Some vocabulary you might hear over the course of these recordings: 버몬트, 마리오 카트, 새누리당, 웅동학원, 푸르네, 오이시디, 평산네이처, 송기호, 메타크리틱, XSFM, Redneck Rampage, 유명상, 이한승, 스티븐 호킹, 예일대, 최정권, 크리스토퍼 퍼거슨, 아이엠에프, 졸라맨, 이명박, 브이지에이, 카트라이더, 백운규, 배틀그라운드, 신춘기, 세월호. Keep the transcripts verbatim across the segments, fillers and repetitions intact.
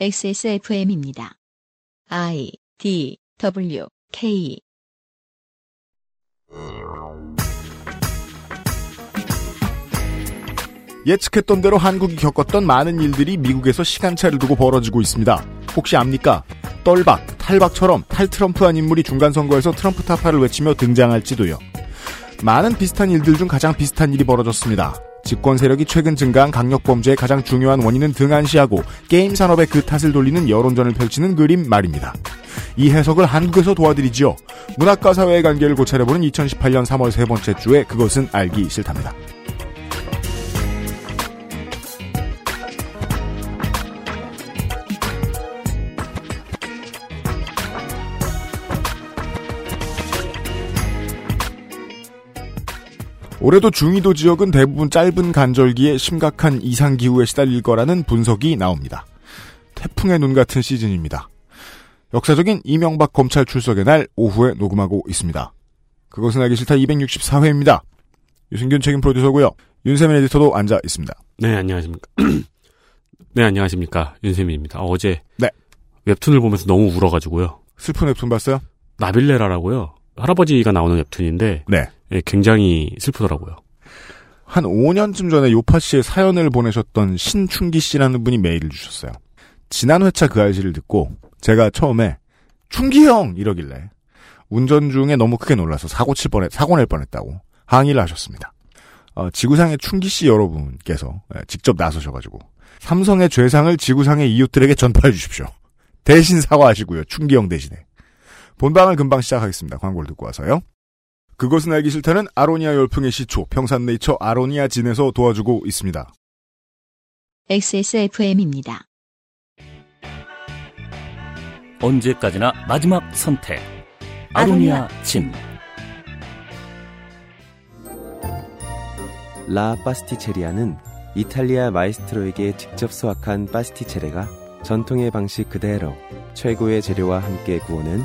엑스에스에프엠입니다. I, D, W, K 예측했던 대로 한국이 겪었던 많은 일들이 미국에서 시간차를 두고 벌어지고 있습니다. 혹시 압니까? 떨박, 탈박처럼 탈트럼프한 인물이 중간선거에서 트럼프 타파를 외치며 등장할지도요. 많은 비슷한 일들 중 가장 비슷한 일이 벌어졌습니다. 집권 세력이 최근 증가한 강력범죄의 가장 중요한 원인은 등한시하고 게임 산업에 그 탓을 돌리는 여론전을 펼치는 그림 말입니다. 이 해석을 한국에서 도와드리지요. 문학과 사회의 관계를 고찰해보는 이천십팔 년 삼월 세 번째 주에 그것은 알기 싫답니다. 올해도 중위도 지역은 대부분 짧은 간절기에 심각한 이상기후에 시달릴 거라는 분석이 나옵니다. 태풍의 눈 같은 시즌입니다. 역사적인 이명박 검찰 출석의 날 오후에 녹음하고 있습니다. 그것은 알기 싫다 이백육십사 회입니다. 유승균 책임 프로듀서고요. 윤세민 에디터도 앉아 있습니다. 네, 안녕하십니까. 네, 안녕하십니까. 윤세민입니다. 아, 어제 네. 웹툰을 보면서 너무 울어가지고요. 슬픈 웹툰 봤어요? 나빌레라라고요. 할아버지가 나오는 웹툰인데 네. 예, 굉장히 슬프더라고요. 한 오 년쯤 전에 요파 씨의 사연을 보내셨던 신춘기 씨라는 분이 메일을 주셨어요. 지난 회차 그 알씨를 듣고 제가 처음에 충기 형! 이러길래 운전 중에 너무 크게 놀라서 사고 칠 뻔했, 사고 낼 뻔했다고 항의를 하셨습니다. 어, 지구상의 충기 씨 여러분께서 직접 나서셔가지고 삼성의 죄상을 지구상의 이웃들에게 전파해 주십시오. 대신 사과하시고요. 충기 형 대신에. 본방을 금방 시작하겠습니다. 광고를 듣고 와서요. 그것은 알기 싫다는 아로니아 열풍의 시초 평산네이처 아로니아 진에서 도와주고 있습니다. 엑스에스에프엠입니다. 언제까지나 마지막 선택 아로니아 진 라 파스티체리아는 이탈리아 마이스트로에게 직접 수확한 파스티체레가 전통의 방식 그대로 최고의 재료와 함께 구우는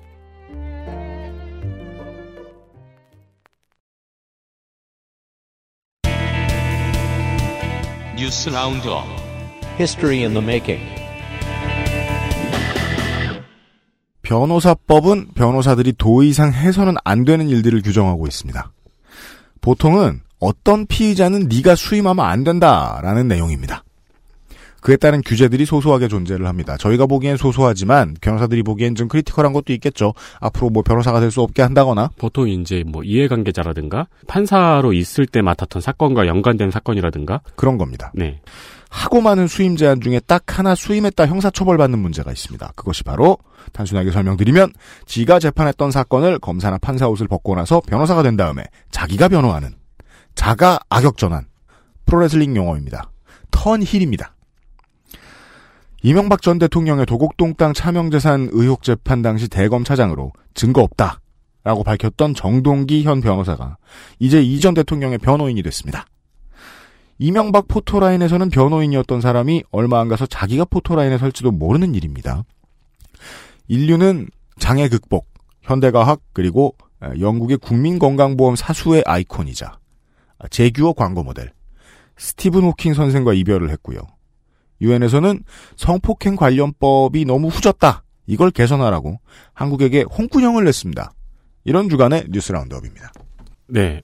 뉴스 라운드업 History in the Making 변호사법은 변호사들이 도의상 해서는 안 되는 일들을 규정하고 있습니다. 보통은 어떤 피의자는 네가 수임하면 안 된다라는 내용입니다. 그에 따른 규제들이 소소하게 존재를 합니다. 저희가 보기엔 소소하지만 변호사들이 보기엔 좀 크리티컬한 것도 있겠죠. 앞으로 뭐 변호사가 될 수 없게 한다거나. 보통 이제 뭐 이해관계자라든가 판사로 있을 때 맡았던 사건과 연관된 사건이라든가. 그런 겁니다. 네. 하고 많은 수임 제한 중에 딱 하나 수임했다 형사처벌받는 문제가 있습니다. 그것이 바로 단순하게 설명드리면 지가 재판했던 사건을 검사나 판사 옷을 벗고 나서 변호사가 된 다음에 자기가 변호하는 자가 악역전환. 프로레슬링 용어입니다. 턴힐입니다. 이명박 전 대통령의 도곡동 땅 차명재산 의혹 재판 당시 대검 차장으로 증거 없다라고 밝혔던 정동기 현 변호사가 이제 이 전 대통령의 변호인이 됐습니다. 이명박 포토라인에서는 변호인이었던 사람이 얼마 안 가서 자기가 포토라인에 설지도 모르는 일입니다. 인류는 장애 극복, 현대과학 그리고 영국의 국민건강보험 사수의 아이콘이자 제규어 광고 모델 스티븐 호킹 선생과 이별을 했고요. 유엔에서는 성폭행 관련법이 너무 후졌다. 이걸 개선하라고 한국에게 홍군형을 냈습니다. 이런 주간의 뉴스 라운드업입니다. 네,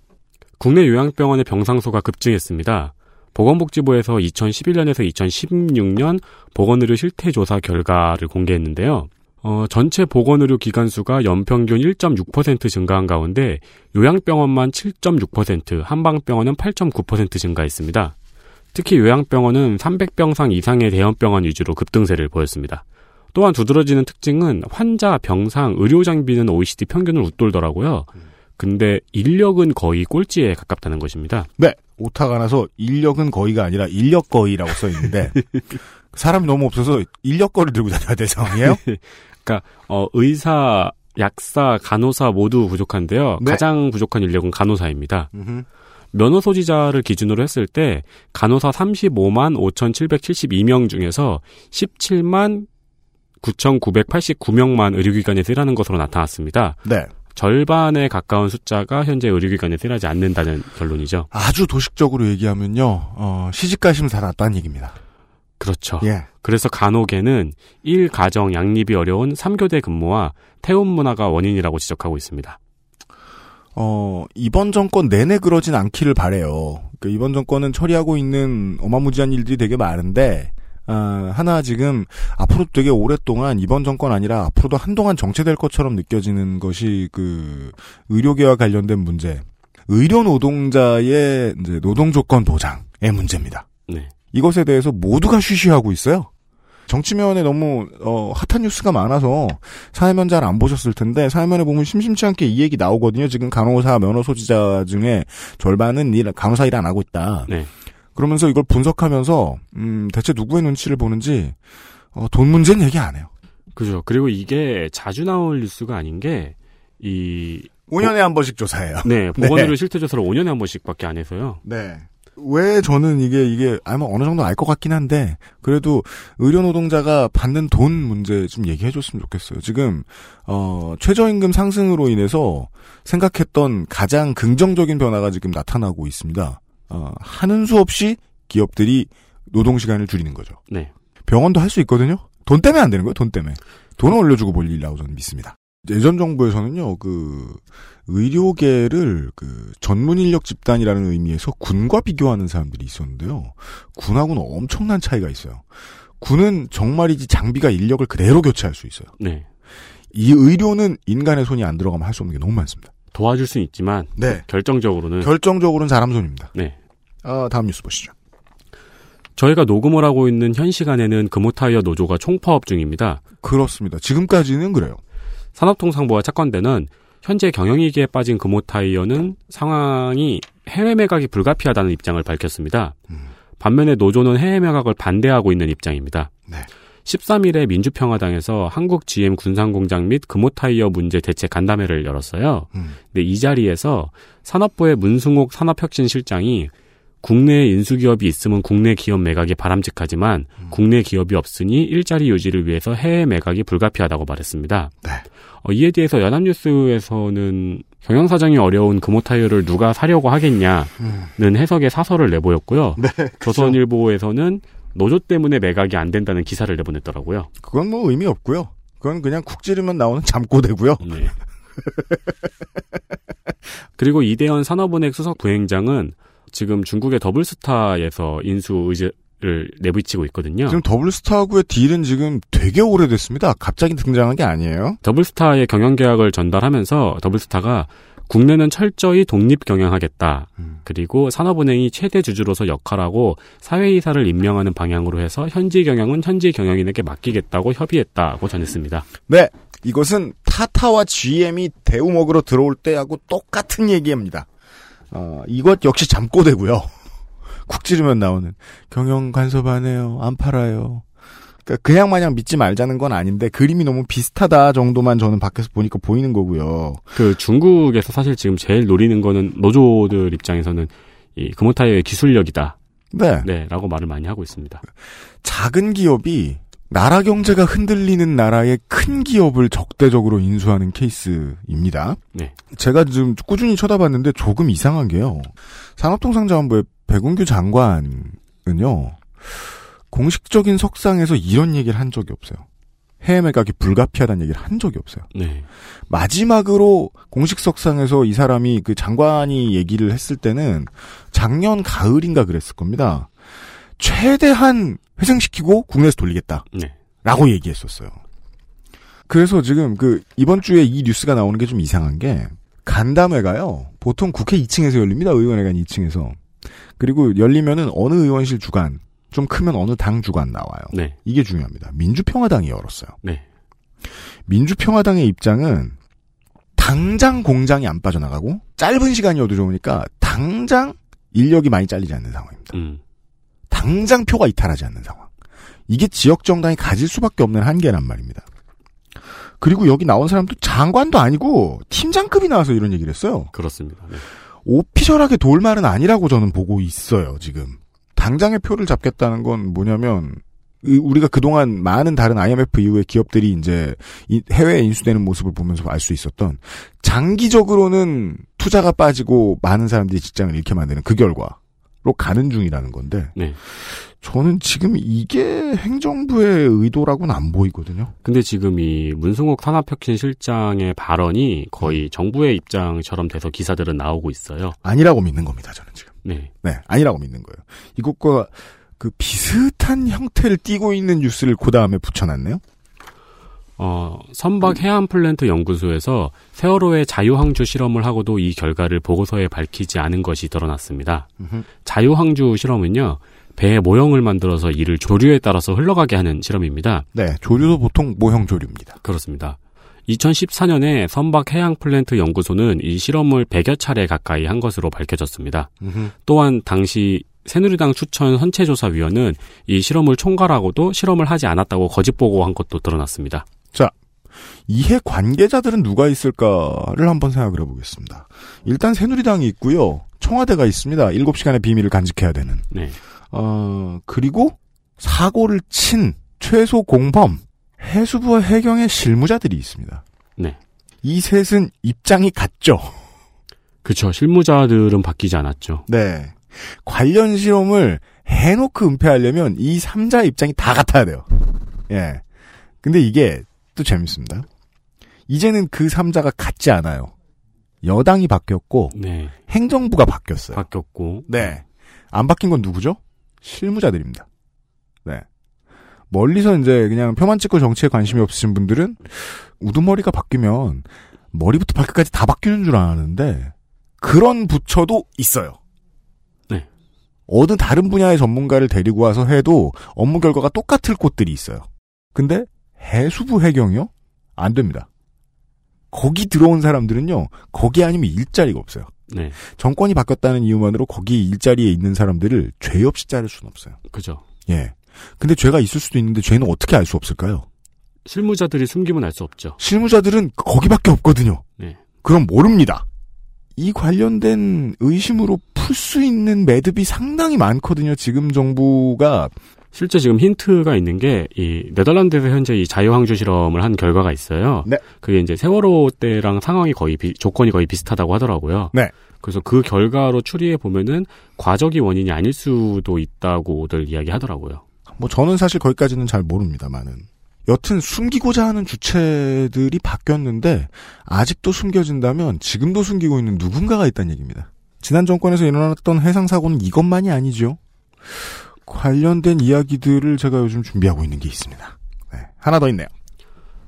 국내 요양병원의 병상수가 급증했습니다. 보건복지부에서 이천십일 년에서 이천십육 년 보건의료 실태조사 결과를 공개했는데요. 어, 전체 보건의료 기관수가 연평균 일 점 육 퍼센트 증가한 가운데 요양병원만 칠 점 육 퍼센트, 한방병원은 팔 점 구 퍼센트 증가했습니다. 특히 요양병원은 삼백 병상 이상의 대형병원 위주로 급등세를 보였습니다. 또한 두드러지는 특징은 환자, 병상, 의료장비는 오이시디 평균을 웃돌더라고요. 근데 인력은 거의 꼴찌에 가깝다는 것입니다. 네. 오타가 나서 인력은 거의가 아니라 인력거의라고 써있는데 사람이 너무 없어서 인력거를 들고 다녀야 될 상황이에요? 그러니까 어, 의사, 약사, 간호사 모두 부족한데요. 네. 가장 부족한 인력은 간호사입니다. 음흠. 면허 소지자를 기준으로 했을 때 간호사 삼십오만 오천칠백칠십이 명 중에서 십칠만 구천구백팔십구 명만 의료기관에서 일하는 것으로 나타났습니다. 네. 절반에 가까운 숫자가 현재 의료기관에서 일하지 않는다는 결론이죠. 아주 도식적으로 얘기하면요. 어, 시집가시면 다 낫다는 얘기입니다. 그렇죠. 예. 그래서 간호계는 일 가정 양립이 어려운 삼 교대 근무와 태움 문화가 원인이라고 지적하고 있습니다. 어, 이번 정권 내내 그러진 않기를 바래요. 그러니까 이번 정권은 처리하고 있는 어마무지한 일들이 되게 많은데 어, 하나 지금 앞으로도 되게 오랫동안 이번 정권 아니라 앞으로도 한동안 정체될 것처럼 느껴지는 것이 그 의료계와 관련된 문제, 의료 노동자의 이제 노동 조건 보장의 문제입니다. 네. 이것에 대해서 모두가 쉬쉬하고 있어요. 정치면에 너무 어, 핫한 뉴스가 많아서 사회면 잘 안 보셨을 텐데 사회면에 보면 심심치 않게 이 얘기 나오거든요. 지금 간호사 면허 소지자 중에 절반은 일, 간호사 일 안 하고 있다. 네. 그러면서 이걸 분석하면서 음, 대체 누구의 눈치를 보는지 어, 돈 문제는 얘기 안 해요. 그죠. 그리고 이게 자주 나올 뉴스가 아닌 게 이 오 년에 한 번씩 조사해요. 네. 보건의료 네. 실태 조사를 오 년에 한 번씩밖에 안 해서요. 네. 왜 저는 이게 이게 아마 어느 정도 알 것 같긴 한데 그래도 의료 노동자가 받는 돈 문제 좀 얘기해 줬으면 좋겠어요. 지금 어 최저임금 상승으로 인해서 생각했던 가장 긍정적인 변화가 지금 나타나고 있습니다. 어 하는 수 없이 기업들이 노동 시간을 줄이는 거죠. 네. 병원도 할 수 있거든요. 돈 때문에 안 되는 거예요. 돈 때문에. 돈을 올려주고 볼 일이라고 저는 믿습니다. 예전 정부에서는요, 그, 의료계를 그, 전문 인력 집단이라는 의미에서 군과 비교하는 사람들이 있었는데요. 군하고는 엄청난 차이가 있어요. 군은 정말이지 장비가 인력을 그대로 교체할 수 있어요. 네. 이 의료는 인간의 손이 안 들어가면 할 수 없는 게 너무 많습니다. 도와줄 수는 있지만, 네. 결정적으로는. 결정적으로는 사람 손입니다. 네. 아, 다음 뉴스 보시죠. 저희가 녹음을 하고 있는 현 시간에는 금호타이어 노조가 총파업 중입니다. 그렇습니다. 지금까지는 그래요. 산업통상부와 채권대는 현재 경영위기에 빠진 금호타이어는 상황이 해외 매각이 불가피하다는 입장을 밝혔습니다. 음. 반면에 노조는 해외 매각을 반대하고 있는 입장입니다. 네. 십삼 일에 민주평화당에서 한국 지엠 군산공장 및 금호타이어 문제 대책 간담회를 열었어요. 음. 근데 이 자리에서 산업부의 문승욱 산업혁신실장이 국내에 인수기업이 있으면 국내 기업 매각이 바람직하지만 음. 국내 기업이 없으니 일자리 유지를 위해서 해외 매각이 불가피하다고 말했습니다. 네. 어, 이에 대해서 연합뉴스에서는 경영사정이 어려운 금호타이어를 누가 사려고 하겠냐는 음. 해석의 사설을 내보였고요. 네, 조선일보에서는 노조 때문에 매각이 안 된다는 기사를 내보냈더라고요. 그건 뭐 의미 없고요. 그건 그냥 쿡 찌르면 나오는 잠꼬대고요. 네. 그리고 이대현 산업은행 수석 부행장은 지금 중국의 더블스타에서 인수 의지를 내비치고 있거든요. 지금 더블스타하고의 딜은 지금 되게 오래됐습니다. 갑자기 등장한 게 아니에요. 더블스타의 경영계약을 전달하면서 더블스타가 국내는 철저히 독립경영하겠다. 음. 그리고 산업은행이 최대 주주로서 역할하고 사회이사를 임명하는 방향으로 해서 현지 경영은 현지 경영인에게 맡기겠다고 협의했다고 전했습니다. 네. 이것은 타타와 지엠이 대우먹으로 들어올 때하고 똑같은 얘기입니다. 어, 이것 역시 잠꼬대고요. 쿡 찌르면 나오는 경영 간섭 안 해요, 안 팔아요. 그러니까 그냥 마냥 믿지 말자는 건 아닌데 그림이 너무 비슷하다 정도만 저는 밖에서 보니까 보이는 거고요. 그 중국에서 사실 지금 제일 노리는 거는 노조들 입장에서는 이 금호타이어의 기술력이다. 네, 네라고 말을 많이 하고 있습니다. 작은 기업이 나라 경제가 흔들리는 나라의 큰 기업을 적대적으로 인수하는 케이스입니다. 네. 제가 지금 꾸준히 쳐다봤는데 조금 이상한 게요. 산업통상자원부의 백운규 장관은요. 공식적인 석상에서 이런 얘기를 한 적이 없어요. 해외 매각이 불가피하다는 얘기를 한 적이 없어요. 네. 마지막으로 공식 석상에서 이 사람이 그 장관이 얘기를 했을 때는 작년 가을인가 그랬을 겁니다. 최대한 회생시키고 국내에서 돌리겠다. 네. 라고 얘기했었어요. 그래서 지금 그 이번 주에 이 뉴스가 나오는 게 좀 이상한 게 간담회가요. 보통 국회 이 층에서 열립니다. 의원회관 이 층에서. 그리고 열리면은 어느 의원실 주간, 좀 크면 어느 당 주간 나와요. 네. 이게 중요합니다. 민주평화당이 열었어요. 네. 민주평화당의 입장은 당장 공장이 안 빠져나가고 짧은 시간이어도 좋으니까 당장 인력이 많이 잘리지 않는 상황입니다. 음. 당장 표가 이탈하지 않는 상황. 이게 지역 정당이 가질 수밖에 없는 한계란 말입니다. 그리고 여기 나온 사람도 장관도 아니고 팀장급이 나와서 이런 얘기를 했어요. 그렇습니다. 네. 오피셜하게 돌 말은 아니라고 저는 보고 있어요, 지금. 당장의 표를 잡겠다는 건 뭐냐면, 우리가 그동안 많은 다른 아이엠에프 이후에 기업들이 이제 해외에 인수되는 모습을 보면서 알 수 있었던, 장기적으로는 투자가 빠지고 많은 사람들이 직장을 잃게 만드는 그 결과로 가는 중이라는 건데, 네. 저는 지금 이게 행정부의 의도라고는 안 보이거든요. 근데 지금 이 문승욱 산업혁신실장의 발언이 거의 정부의 입장처럼 돼서 기사들은 나오고 있어요. 아니라고 믿는 겁니다, 저는 지금. 네. 네, 아니라고 믿는 거예요. 이것과 그 비슷한 형태를 띠고 있는 뉴스를 그 다음에 붙여놨네요. 어, 선박 해안 플랜트 연구소에서 세월호의 자유항주 실험을 하고도 이 결과를 보고서에 밝히지 않은 것이 드러났습니다. 으흠. 자유항주 실험은요, 배의 모형을 만들어서 이를 조류에 따라서 흘러가게 하는 실험입니다. 네, 조류도 보통 모형 조류입니다. 그렇습니다. 이천십사 년에 선박 해양 플랜트 연구소는 이 실험을 백여 차례 가까이 한 것으로 밝혀졌습니다. 으흠. 또한 당시 새누리당 추천 선체조사위원은 이 실험을 총괄하고도 실험을 하지 않았다고 거짓 보고한 것도 드러났습니다. 자, 이해 관계자들은 누가 있을까를 한번 생각을 해보겠습니다. 일단 새누리당이 있고요. 청와대가 있습니다. 일곱 시간의 비밀을 간직해야 되는. 네. 어, 그리고 사고를 친 최소 공범, 해수부와 해경의 실무자들이 있습니다. 네. 이 셋은 입장이 같죠. 그렇죠. 실무자들은 바뀌지 않았죠. 네. 관련 실험을 해놓고 은폐하려면 이 삼자 입장이 다 같아야 돼요. 예. 근데 이게 또 재밌습니다. 이제는 그 삼자가 같지 않아요. 여당이 바뀌었고, 네. 행정부가 바뀌었어요. 바뀌었고, 네. 안 바뀐 건 누구죠? 실무자들입니다. 네. 멀리서 이제 그냥 표만 찍고 정치에 관심이 없으신 분들은 우두머리가 바뀌면 머리부터 발끝까지 다 바뀌는 줄 아는데, 그런 부처도 있어요. 어느 다른 분야의 전문가를 데리고 와서 해도 업무 결과가 똑같을 곳들이 있어요. 근데 해수부 해경이요? 안 됩니다. 거기 들어온 사람들은요. 거기 아니면 일자리가 없어요. 네. 정권이 바뀌었다는 이유만으로 거기 일자리에 있는 사람들을 죄 없이 자를 수는 없어요. 그죠. 예. 근데 죄가 있을 수도 있는데 죄는 어떻게 알 수 없을까요? 실무자들이 숨기면 알 수 없죠. 실무자들은 거기밖에 없거든요. 네. 그럼 모릅니다. 이 관련된 의심으로 풀 수 있는 매듭이 상당히 많거든요. 지금 정부가 실제 지금 힌트가 있는 게 이 네덜란드에서 현재 이 자유항주 실험을 한 결과가 있어요. 네. 그게 이제 세월호 때랑 상황이 거의 비, 조건이 거의 비슷하다고 하더라고요. 네. 그래서 그 결과로 추리해 보면은 과적이 원인이 아닐 수도 있다고들 이야기하더라고요. 뭐 저는 사실 거기까지는 잘 모릅니다만은. 여튼 숨기고자 하는 주체들이 바뀌었는데 아직도 숨겨진다면 지금도 숨기고 있는 누군가가 있다는 얘기입니다. 지난 정권에서 일어났던 해상사고는 이것만이 아니죠. 관련된 이야기들을 제가 요즘 준비하고 있는 게 있습니다. 네, 하나 더 있네요.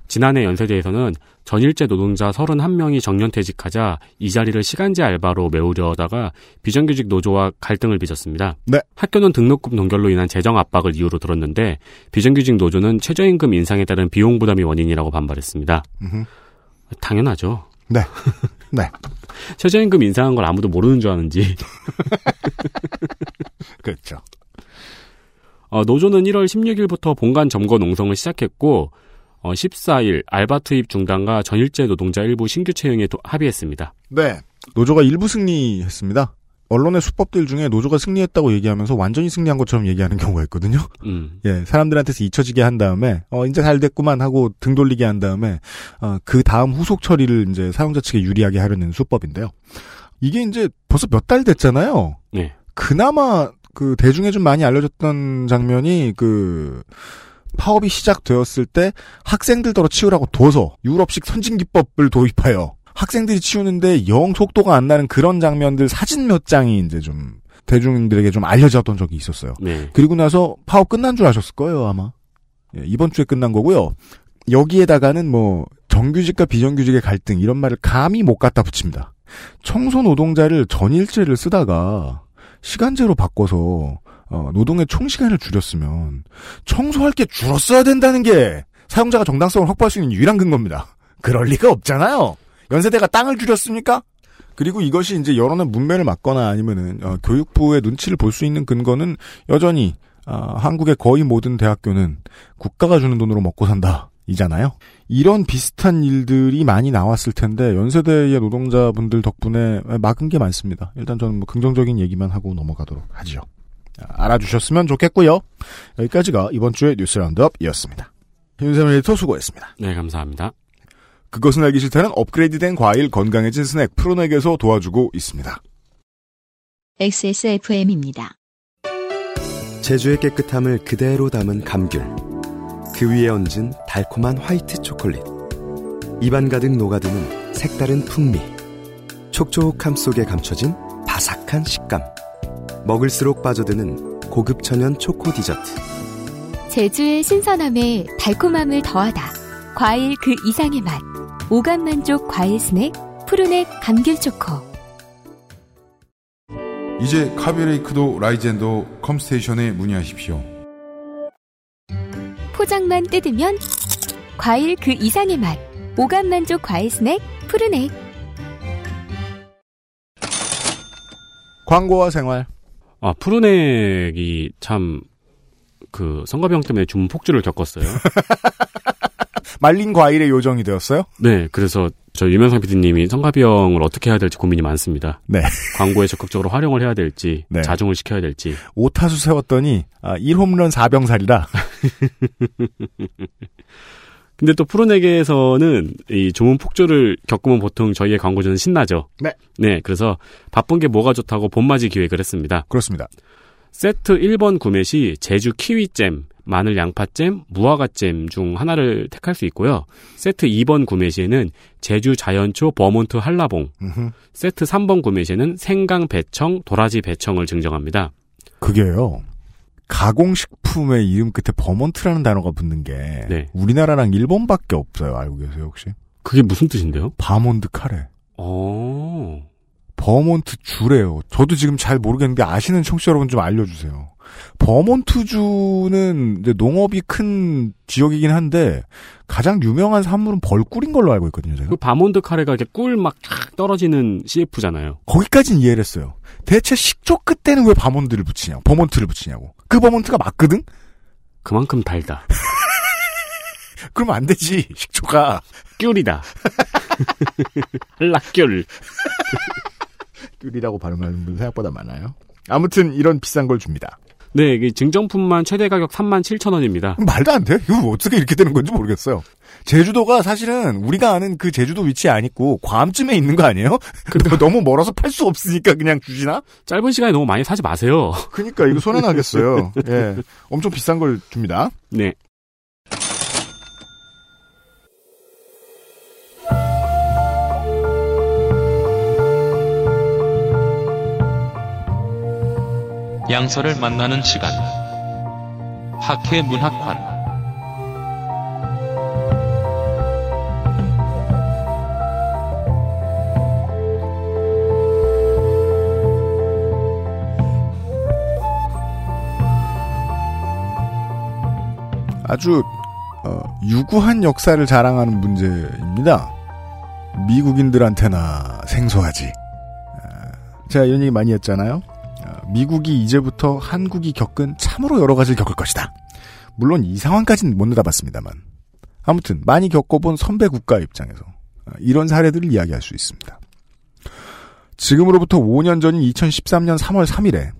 지난해 연세대에서는 전일제 노동자 서른한 명이 정년퇴직하자 이 자리를 시간제 알바로 메우려다가 비정규직 노조와 갈등을 빚었습니다. 네. 학교는 등록금 동결로 인한 재정 압박을 이유로 들었는데 비정규직 노조는 최저임금 인상에 따른 비용 부담이 원인이라고 반발했습니다. 음흠. 당연하죠. 네. 네. 최저임금 인상한 걸 아무도 모르는 줄 아는지. 그렇죠. 어, 노조는 일월 십육일부터 본관 점거 농성을 시작했고 어, 십사일 알바 투입 중단과 전일제 노동자 일부 신규 채용에 도, 합의했습니다. 네. 노조가 일부 승리했습니다. 언론의 수법들 중에 노조가 승리했다고 얘기하면서 완전히 승리한 것처럼 얘기하는 경우가 있거든요. 음. 예, 사람들한테서 잊혀지게 한 다음에 어, 이제 잘 됐구만 하고 등 돌리게 한 다음에 어, 그 다음 후속 처리를 이제 사용자 측에 유리하게 하려는 수법인데요. 이게 이제 벌써 몇 달 됐잖아요. 네. 그나마 그 대중에 좀 많이 알려졌던 장면이 그 파업이 시작되었을 때 학생들더러 치우라고 둬서 유럽식 선진기법을 도입하여 학생들이 치우는데 영 속도가 안 나는 그런 장면들 사진 몇 장이 이제 좀 대중들에게 좀 알려졌던 적이 있었어요. 네. 그리고 나서 파업 끝난 줄 아셨을 거예요, 아마. 예, 이번 주에 끝난 거고요. 여기에다가는 뭐 정규직과 비정규직의 갈등 이런 말을 감히 못 갖다 붙입니다. 청소 노동자를 전일제를 쓰다가 시간제로 바꿔서 어, 노동의 총시간을 줄였으면 청소할 게 줄었어야 된다는 게 사용자가 정당성을 확보할 수 있는 유일한 근거입니다. 그럴 리가 없잖아요. 연세대가 땅을 줄였습니까? 그리고 이것이 이제 여론의 문맥을 막거나 아니면은 어, 교육부의 눈치를 볼 수 있는 근거는 여전히 어, 한국의 거의 모든 대학교는 국가가 주는 돈으로 먹고 산다. 이잖아요. 이런 비슷한 일들이 많이 나왔을 텐데 연세대의 노동자분들 덕분에 막은 게 많습니다. 일단 저는 뭐 긍정적인 얘기만 하고 넘어가도록 하죠. 알아주셨으면 좋겠고요. 여기까지가 이번 주의 뉴스 라운드업이었습니다. 윤세민 에디터 수고했습니다. 네, 감사합니다. 그것은 알기 싫다는 업그레이드된 과일 건강해진 스낵 푸르넥에서 도와주고 있습니다. 엑스에스에프엠입니다. 제주의 깨끗함을 그대로 담은 감귤, 그 위에 얹은 달콤한 화이트 초콜릿, 입안 가득 녹아드는 색다른 풍미, 촉촉함 속에 감춰진 바삭한 식감, 먹을수록 빠져드는 고급 천연 초코 디저트. 제주의 신선함에 달콤함을 더하다. 과일 그 이상의 맛. 오감 만족 과일 스낵 푸르네 감귤 초코. 이제 카비레이크도 라이젠도 컴스테이션에 문의하십시오. 포장만 뜯으면 과일 그 이상의 맛. 오감 만족 과일 스낵 푸르네. 광고와 생활. 아, 푸르넥이 참 그 성가병 때문에 주문 폭주를 겪었어요. 말린 과일의 요정이 되었어요? 네, 그래서 저 유명상 피디님이 성가병을 어떻게 해야 될지 고민이 많습니다. 네. 광고에 적극적으로 활용을 해야 될지, 네. 자중을 시켜야 될지. 오타수 세웠더니 아, 일 홈런 사 병살이라. 근데 또 푸르넥에서는 이 조문 폭주를 겪으면 보통 저희의 광고주는 신나죠. 네. 네, 그래서 바쁜 게 뭐가 좋다고 봄맞이 기획을 했습니다. 그렇습니다. 세트 일 번 구매 시 제주 키위잼, 마늘 양파잼, 무화과잼 중 하나를 택할 수 있고요. 세트 이 번 구매 시에는 제주 자연초 버몬트 한라봉, 으흠. 세트 삼 번 구매 시에는 생강 배청, 도라지 배청을 증정합니다. 그게요. 가공식품의 이름 끝에 버몬트라는 단어가 붙는 게 네. 우리나라랑 일본밖에 없어요. 알고 계세요 혹시? 그게 무슨 뜻인데요? 바몬드 카레. 오. 버몬트 주래요. 저도 지금 잘 모르겠는데 아시는 청취자 여러분 좀 알려주세요. 버몬트 주는 이제 농업이 큰 지역이긴 한데 가장 유명한 산물은 벌꿀인 걸로 알고 있거든요. 제가. 그 바몬드 카레가 이렇게 꿀 막 떨어지는 씨에프잖아요. 거기까지는 이해를 했어요. 대체 식초 끝에는 왜 바몬드를 붙이냐, 버몬트를 붙이냐고. 그 버몬트가 맞거든? 그만큼 달다. 그러면 안 되지. 식초가. 귤이다. 한라귤. 귤이라고 발음하는 분 생각보다 많아요. 아무튼 이런 비싼 걸 줍니다. 네, 이게 증정품만 최대 가격 삼만 칠천 원입니다. 말도 안 돼? 이거 어떻게 이렇게 되는 건지 모르겠어요. 제주도가 사실은 우리가 아는 그 제주도 위치에 안 있고 괌쯤에 있는 거 아니에요? 그러니까 너무 멀어서 팔 수 없으니까 그냥 주시나? 짧은 시간에 너무 많이 사지 마세요. 그러니까 이거 손해 나겠어요. 예, 엄청 비싼 걸 줍니다. 네. 양서를 만나는 시간 학회 문학관. 아주 어, 유구한 역사를 자랑하는 문제입니다. 미국인들한테나 생소하지. 제가 이런 얘기 많이 했잖아요. 미국이 이제부터 한국이 겪은 참으로 여러 가지를 겪을 것이다. 물론 이 상황까지는 못 내다봤습니다만. 아무튼 많이 겪어본 선배 국가 입장에서 이런 사례들을 이야기할 수 있습니다. 지금으로부터 오 년 전인 이천십삼년 삼월 삼일에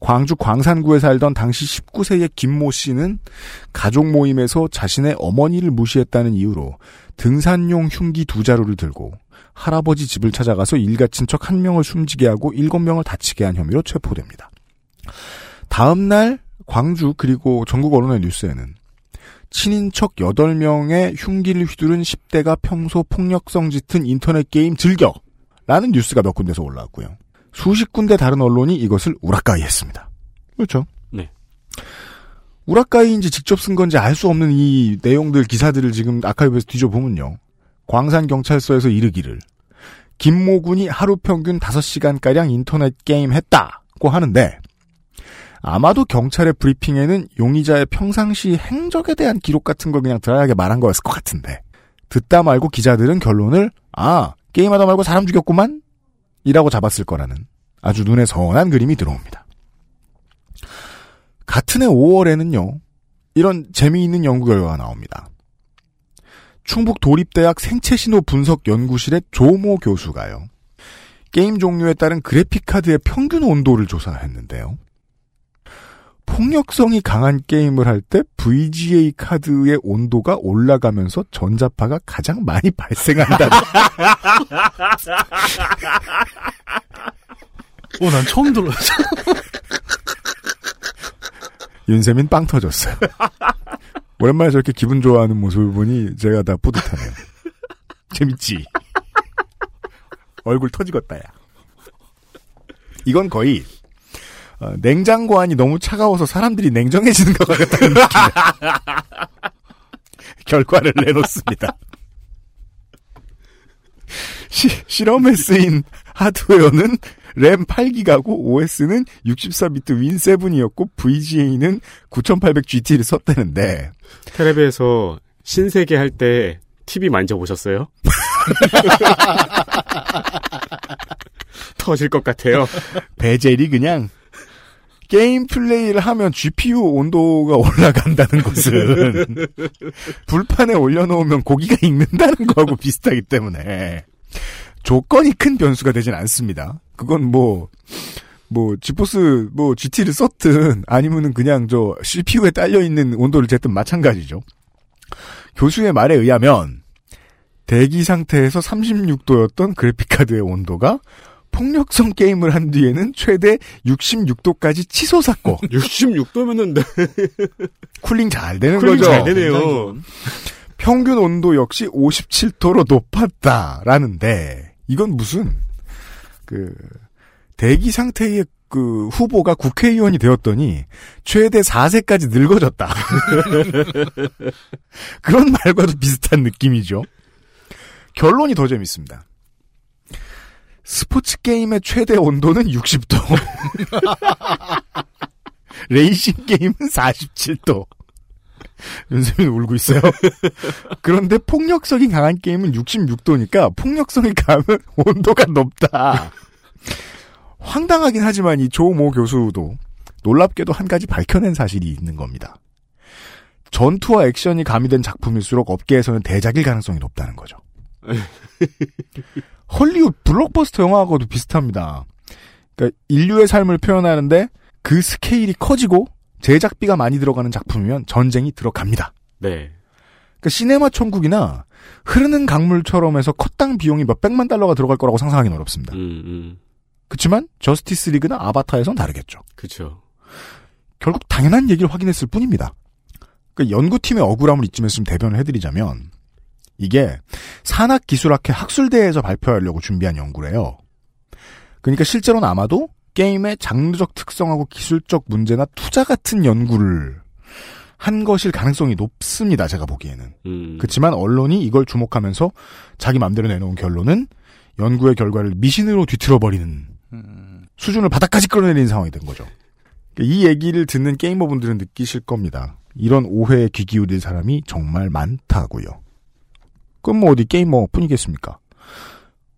광주 광산구에 살던 당시 십구 세의 김모 씨는 가족 모임에서 자신의 어머니를 무시했다는 이유로 등산용 흉기 두 자루를 들고 할아버지 집을 찾아가서 일가친척 한 명을 숨지게 하고 일곱 명을 다치게 한 혐의로 체포됩니다. 다음 날 광주 그리고 전국 언론의 뉴스에는 친인척 여덟 명의 흉기를 휘두른 십 대가 평소 폭력성 짙은 인터넷 게임 즐겨! 라는 뉴스가 몇 군데서 올라왔고요. 수십 군데 다른 언론이 이것을 우라카이 했습니다. 그렇죠? 네. 우라카이인지 직접 쓴 건지 알 수 없는 이 내용들, 기사들을 지금 아카이브에서 뒤져보면요. 광산경찰서에서 이르기를 김모 군이 하루 평균 다섯 시간가량 인터넷 게임 했다고 하는데 아마도 경찰의 브리핑에는 용의자의 평상시 행적에 대한 기록 같은 걸 그냥 드라이하게 말한 거였을 것 같은데 듣다 말고 기자들은 결론을 아, 게임하다 말고 사람 죽였구만? 이라고 잡았을 거라는 아주 눈에 선한 그림이 들어옵니다. 같은 해 오월에는요. 이런 재미있는 연구 결과가 나옵니다. 충북 도립대학 생체신호 분석 연구실의 조모 교수가요. 게임 종류에 따른 그래픽카드의 평균 온도를 조사했는데요. 폭력성이 강한 게임을 할 때 브이지에이 카드의 온도가 올라가면서 전자파가 가장 많이 발생한다. 오, 난 처음 들었어. 윤세민 빵 터졌어요. 오랜만에 저렇게 기분 좋아하는 모습을 보니 제가 다 뿌듯하네요. 재밌지? 얼굴 터지겄다야. 이건 거의 어, 냉장고 안이 너무 차가워서 사람들이 냉정해지는 것 같다는 결과를 내놓습니다. 시, 실험에 쓰인 하드웨어는 램 팔 기가고 오에스는 육십사 비트 윈 세븐이었고 브이지에이는 구천팔백 지티를 썼다는데. 텔레비에서 신세계 할 때 티비 만져보셨어요? 터질 것 같아요. 베젤이 그냥 게임 플레이를 하면 지피유 온도가 올라간다는 것은 불판에 올려놓으면 고기가 익는다는 거하고 비슷하기 때문에 조건이 큰 변수가 되진 않습니다. 그건 뭐, 뭐, 지포스, 뭐, 지티를 썼든 아니면은 그냥 저 씨피유에 딸려있는 온도를 쟀든 마찬가지죠. 교수의 말에 의하면 대기 상태에서 삼십육 도였던 그래픽카드의 온도가 폭력성 게임을 한 뒤에는 최대 육십육 도까지 치솟았고. 육십육 도면은 네. 쿨링 잘 되는 쿨링 거죠. 쿨링 잘 되네요. 평균 온도 역시 오십칠 도로 높았다라는데 이건 무슨 그 대기 상태의 그 후보가 국회의원이 되었더니 최대 사 세까지 늙어졌다. 그런 말과도 비슷한 느낌이죠. 결론이 더 재밌습니다. 스포츠 게임의 최대 온도는 육십 도. 레이싱 게임은 사십칠 도. 윤세민 울고 있어요. 그런데 폭력성이 강한 게임은 육십육 도니까 폭력성이 강하면 온도가 높다. 황당하긴 하지만 이 조모 교수도 놀랍게도 한 가지 밝혀낸 사실이 있는 겁니다. 전투와 액션이 가미된 작품일수록 업계에서는 대작일 가능성이 높다는 거죠. 헐리우드 블록버스터 영화하고도 비슷합니다. 그러니까 인류의 삶을 표현하는데 그 스케일이 커지고 제작비가 많이 들어가는 작품이면 전쟁이 들어갑니다. 네. 그러니까 시네마 천국이나 흐르는 강물처럼 해서 컷당 비용이 몇백만 달러가 들어갈 거라고 상상하기는 어렵습니다. 음, 음. 그렇지만 저스티스 리그나 아바타에선 다르겠죠. 그렇죠. 결국 당연한 얘기를 확인했을 뿐입니다. 그러니까 연구팀의 억울함을 이쯤에서 대변을 해드리자면 이게 산학기술학회 학술대회에서 발표하려고 준비한 연구래요. 그러니까 실제로는 아마도 게임의 장르적 특성하고 기술적 문제나 투자 같은 연구를 한 것일 가능성이 높습니다. 제가 보기에는. 음. 그렇지만 언론이 이걸 주목하면서 자기 마음대로 내놓은 결론은 연구의 결과를 미신으로 뒤틀어버리는 음. 수준을 바닥까지 끌어내린 상황이 된 거죠. 그러니까 이 얘기를 듣는 게이머분들은 느끼실 겁니다. 이런 오해에 귀 기울일 사람이 정말 많다고요. 그럼 뭐 어디 게이머뿐이겠습니까?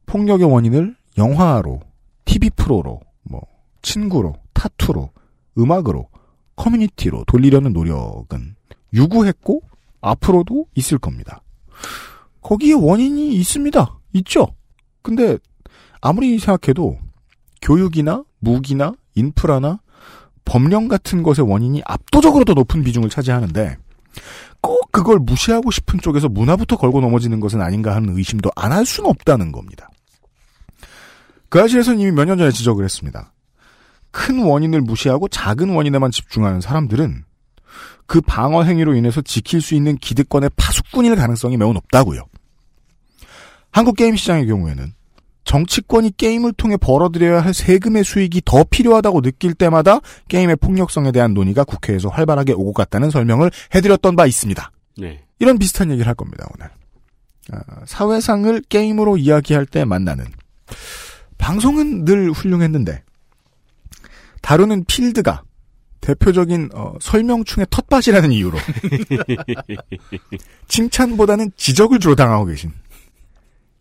폭력의 원인을 영화로, 티비 프로로, 뭐 친구로, 타투로, 음악으로, 커뮤니티로 돌리려는 노력은 유구했고 앞으로도 있을 겁니다. 거기에 원인이 있습니다. 있죠. 근데 아무리 생각해도 교육이나 무기나 인프라나 법령 같은 것의 원인이 압도적으로 더 높은 비중을 차지하는데 꼭 그걸 무시하고 싶은 쪽에서 문화부터 걸고 넘어지는 것은 아닌가 하는 의심도 안 할 수는 없다는 겁니다. 그 사실에서는 이미 몇 년 전에 지적을 했습니다. 큰 원인을 무시하고 작은 원인에만 집중하는 사람들은 그 방어 행위로 인해서 지킬 수 있는 기득권의 파수꾼일 가능성이 매우 높다고요. 한국 게임 시장의 경우에는 정치권이 게임을 통해 벌어들여야 할 세금의 수익이 더 필요하다고 느낄 때마다 게임의 폭력성에 대한 논의가 국회에서 활발하게 오고 갔다는 설명을 해드렸던 바 있습니다. 네. 이런 비슷한 얘기를 할 겁니다. 오늘 아, 사회상을 게임으로 이야기할 때 만나는 방송은 늘 훌륭했는데 다루는 필드가 대표적인 어, 설명충의 텃밭이라는 이유로 칭찬보다는 지적을 주로 당하고 계신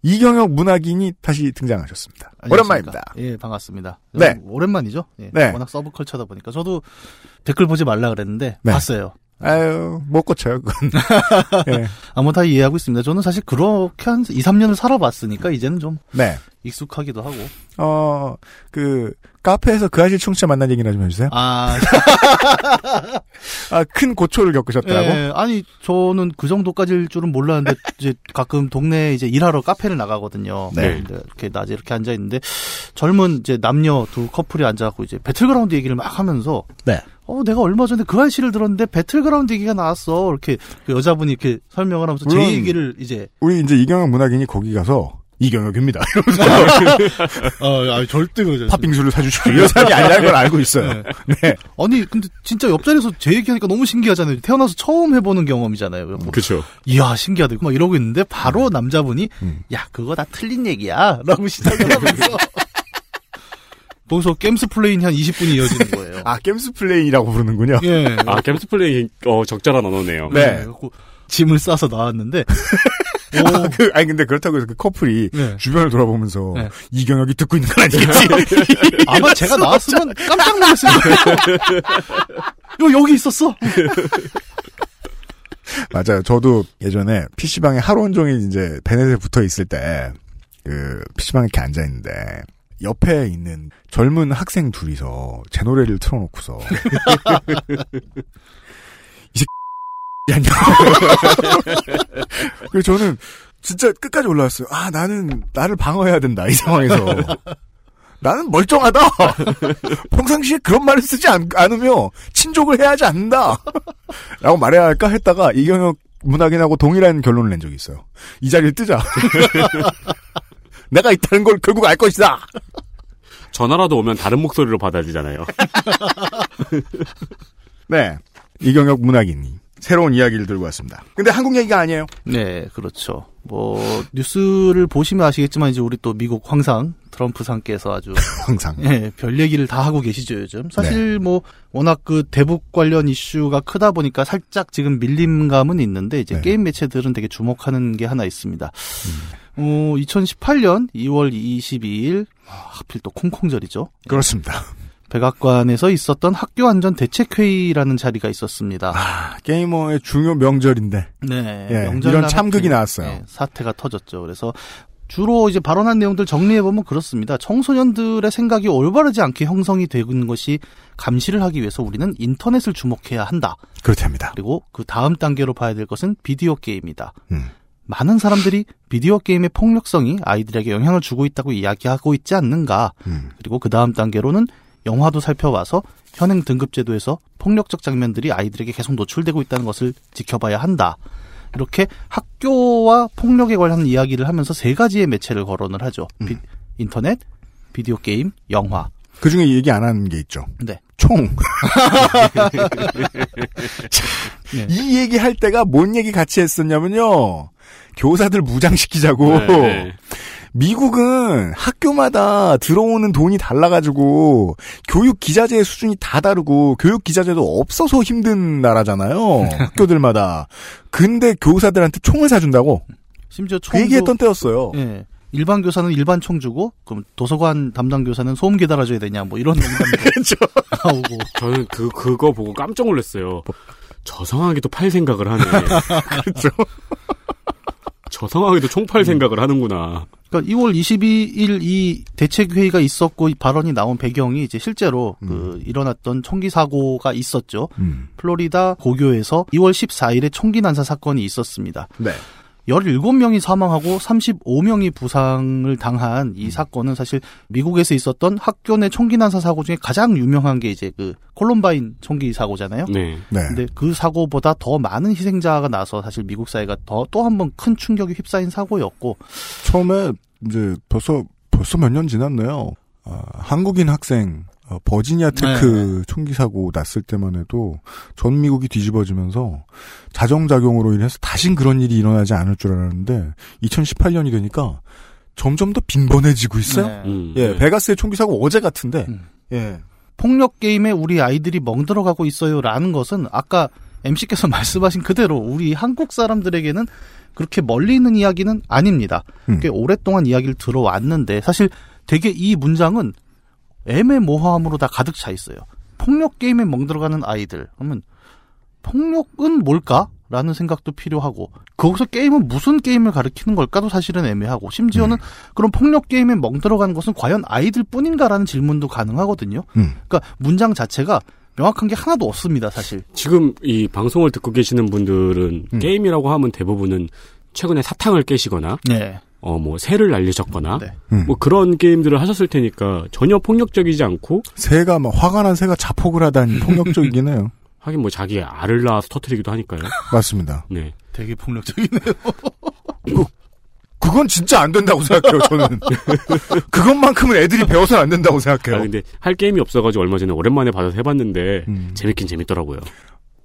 이경혁 문학인이 다시 등장하셨습니다. 안녕하십니까. 오랜만입니다. 예, 반갑습니다. 네. 오랜만이죠? 예, 네. 워낙 서브컬처다 보니까. 저도 댓글 보지 말라 그랬는데, 네. 봤어요. 아유, 못 고쳐요, 그건. 네. 아무 다 이해하고 있습니다. 저는 사실 그렇게 한 이, 삼 년을 살아봤으니까 이제는 좀. 네. 익숙하기도 하고. 어, 그, 카페에서 그 아실 청취자 만난 얘기나 좀 해주세요. 아. 아, 큰 고초를 겪으셨더라고? 예, 아니, 저는 그 정도까지일 줄은 몰랐는데, 이제 가끔 동네에 이제 일하러 카페를 나가거든요. 네. 이렇게 낮에 이렇게 앉아있는데, 젊은 이제 남녀 두 커플이 앉아갖고 이제 배틀그라운드 얘기를 막 하면서. 네. 어, 내가 얼마 전에 그 아저씨를 들었는데 배틀그라운드 얘기가 나왔어. 이렇게 그 여자분이 이렇게 설명을 하면서 제 얘기를 이제. 우리 이제 이경혁 문학인이 거기 가서. 이경혁입니다. 아, 아니, 절대 그러지. 팥빙수를 사주십시오. 이런 사람이 아니라는 걸 알고 있어요. 네. 네. 아니, 근데 진짜 옆자리에서 제 얘기하니까 너무 신기하잖아요. 태어나서 처음 해보는 경험이잖아요. 뭐, 그쵸. 이야, 신기하다. 막 이러고 있는데, 바로 음. 남자분이, 음. 야, 그거 다 틀린 얘기야. 라고 시작을 하면서. 거기서 겜스 플레인이 한 이십 분이 이어지는 거예요. 아, 겜스 플레인이라고 부르는군요. 예. 아, 겜스 플레인, 어, 적절한 언어네요. 네. 네. 짐을 싸서 나왔는데. 아, 그, 아니, 근데 그렇다고 해서 그 커플이 네. 주변을 돌아보면서 네. 이경혁이 듣고 있는 건 아니겠지? 아마 제가 나왔으면 깜짝 놀랐을 거예요. 요, 여기 있었어? 맞아요. 저도 예전에 피씨방에 하루 온종일 이제 베넷에 붙어 있을 때, 그, 피씨방에 이렇게 앉아있는데, 옆에 있는 젊은 학생 둘이서 제 노래를 틀어놓고서. 그리고 저는 진짜 끝까지 올라왔어요. 아, 나는 나를 방어해야 된다 이 상황에서. 나는 멀쩡하다. 평상시에 그런 말을 쓰지 않, 않으며 친족을 해야 하지 않는다 라고 말해야 할까 했다가 이경혁 문학인하고 동일한 결론을 낸 적이 있어요. 이 자리를 뜨자. 내가 있다는 걸 결국 알 것이다. 전화라도 오면 다른 목소리로 받아주잖아요. 네, 이경혁 문학인이 새로운 이야기를 들고 왔습니다. 근데 한국 얘기가 아니에요. 네, 그렇죠. 뭐 뉴스를 보시면 아시겠지만 이제 우리 또 미국 황상 트럼프 상께서 아주 황상. 네, 별 얘기를 다 하고 계시죠 요즘. 사실 네. 뭐 워낙 그 대북 관련 이슈가 크다 보니까 살짝 지금 밀림감은 있는데 이제 네. 게임 매체들은 되게 주목하는 게 하나 있습니다. 음. 어, 이천십팔년 이월 이십이일 하필 또 콩콩절이죠. 그렇습니다. 백악관에서 있었던 학교안전대책회의라는 자리가 있었습니다. 아, 게이머의 중요 명절인데. 네. 예, 명절 이런 참극이 나왔어요. 네, 사태가 터졌죠. 그래서 주로 이제 발언한 내용들 정리해보면 그렇습니다. 청소년들의 생각이 올바르지 않게 형성이 되는 것이 감시를 하기 위해서 우리는 인터넷을 주목해야 한다. 그렇답니다. 그리고 그 다음 단계로 봐야 될 것은 비디오 게임이다. 음. 많은 사람들이 비디오 게임의 폭력성이 아이들에게 영향을 주고 있다고 이야기하고 있지 않는가. 음. 그리고 그 다음 단계로는 영화도 살펴와서 현행 등급제도에서 폭력적 장면들이 아이들에게 계속 노출되고 있다는 것을 지켜봐야 한다. 이렇게 학교와 폭력에 관한 이야기를 하면서 세 가지의 매체를 거론을 하죠. 음. 비, 인터넷, 비디오 게임, 영화. 그중에 얘기 안 하는 게 있죠. 네. 총. 네. 이 얘기 할 때가 뭔 얘기 같이 했었냐면요. 교사들 무장시키자고. 네. 미국은 학교마다 들어오는 돈이 달라가지고 교육 기자재의 수준이 다 다르고 교육 기자재도 없어서 힘든 나라잖아요. 학교들마다. 근데 교사들한테 총을 사준다고? 심지어 총도 그 얘기했던 때였어요. 예. 일반 교사는 일반 총 주고 그럼 도서관 담당 교사는 소음기 달아줘야 되냐 뭐 이런 그렇죠. 나오고. 저는 그 그거 보고 깜짝 놀랐어요. 뭐, 저 상황에도 팔 생각을 하네. 그렇죠. 저 상황에도 총팔 생각을 하는구나. 그러니까 이월 이십이일 이 대책회의가 있었고 발언이 나온 배경이 이제 실제로 음. 그 일어났던 총기 사고가 있었죠. 음. 플로리다 고교에서 이월 십사일에 총기 난사 사건이 있었습니다. 네. 열일곱 명이 사망하고 삼십오 명이 부상을 당한 이 사건은 사실 미국에서 있었던 학교 내 총기 난사 사고 중에 가장 유명한 게 이제 그 콜롬바인 총기 사고잖아요. 네. 네. 근데 그 사고보다 더 많은 희생자가 나서 사실 미국 사회가 더 또 한 번 큰 충격이 휩싸인 사고였고. 처음에 이제 벌써 벌써 몇 년 지났네요. 아, 한국인 학생 어, 버지니아 테크 네. 총기 사고 났을 때만 해도 전 미국이 뒤집어지면서 자정작용으로 인해서 다신 그런 일이 일어나지 않을 줄 알았는데 이천십팔 년이 되니까 점점 더 빈번해지고 있어요. 네. 음, 예, 네. 베가스의 총기 사고 어제 같은데 음. 예. 폭력 게임에 우리 아이들이 멍들어가고 있어요라는 것은 아까 엠씨께서 말씀하신 그대로 우리 한국 사람들에게는 그렇게 멀리 있는 이야기는 아닙니다. 음. 꽤 오랫동안 이야기를 들어왔는데 사실 되게 이 문장은 애매모호함으로 다 가득 차 있어요. 폭력 게임에 멍들어가는 아이들. 그러면 폭력은 뭘까? 라는 생각도 필요하고, 거기서 게임은 무슨 게임을 가리키는 걸까도 사실은 애매하고, 심지어는 음. 그런 폭력 게임에 멍들어가는 것은 과연 아이들 뿐인가라는 질문도 가능하거든요. 음. 그러니까 문장 자체가 명확한 게 하나도 없습니다, 사실. 지금 이 방송을 듣고 계시는 분들은 음. 게임이라고 하면 대부분은 최근에 사탕을 깨시거나, 네. 어, 뭐, 새를 날리셨거나, 네. 음. 뭐, 그런 게임들을 하셨을 테니까 전혀 폭력적이지 않고. 새가, 막, 화가 난 새가 자폭을 하다니 폭력적이긴 해요. 하긴 뭐, 자기 알을 낳아서 터뜨리기도 하니까요. 맞습니다. 네. 되게 폭력적이네요. 그, 그건 진짜 안 된다고 생각해요, 저는. 그것만큼은 애들이 배워서는 안 된다고 생각해요. 아, 근데 할 게임이 없어가지고 얼마 전에 오랜만에 받아서 해봤는데, 음. 재밌긴 재밌더라고요.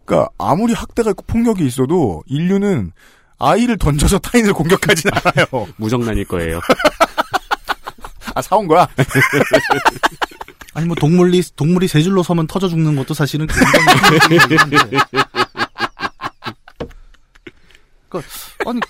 그니까, 아무리 학대가 있고 폭력이 있어도, 인류는, 아이를 던져서 타인을 공격하진 않아요. 무정란일 거예요. 아, 사온 거야? 아니, 뭐, 동물이, 동물이 세 줄로 서면 터져 죽는 것도 사실은 굉장히. 그러니까, 아니,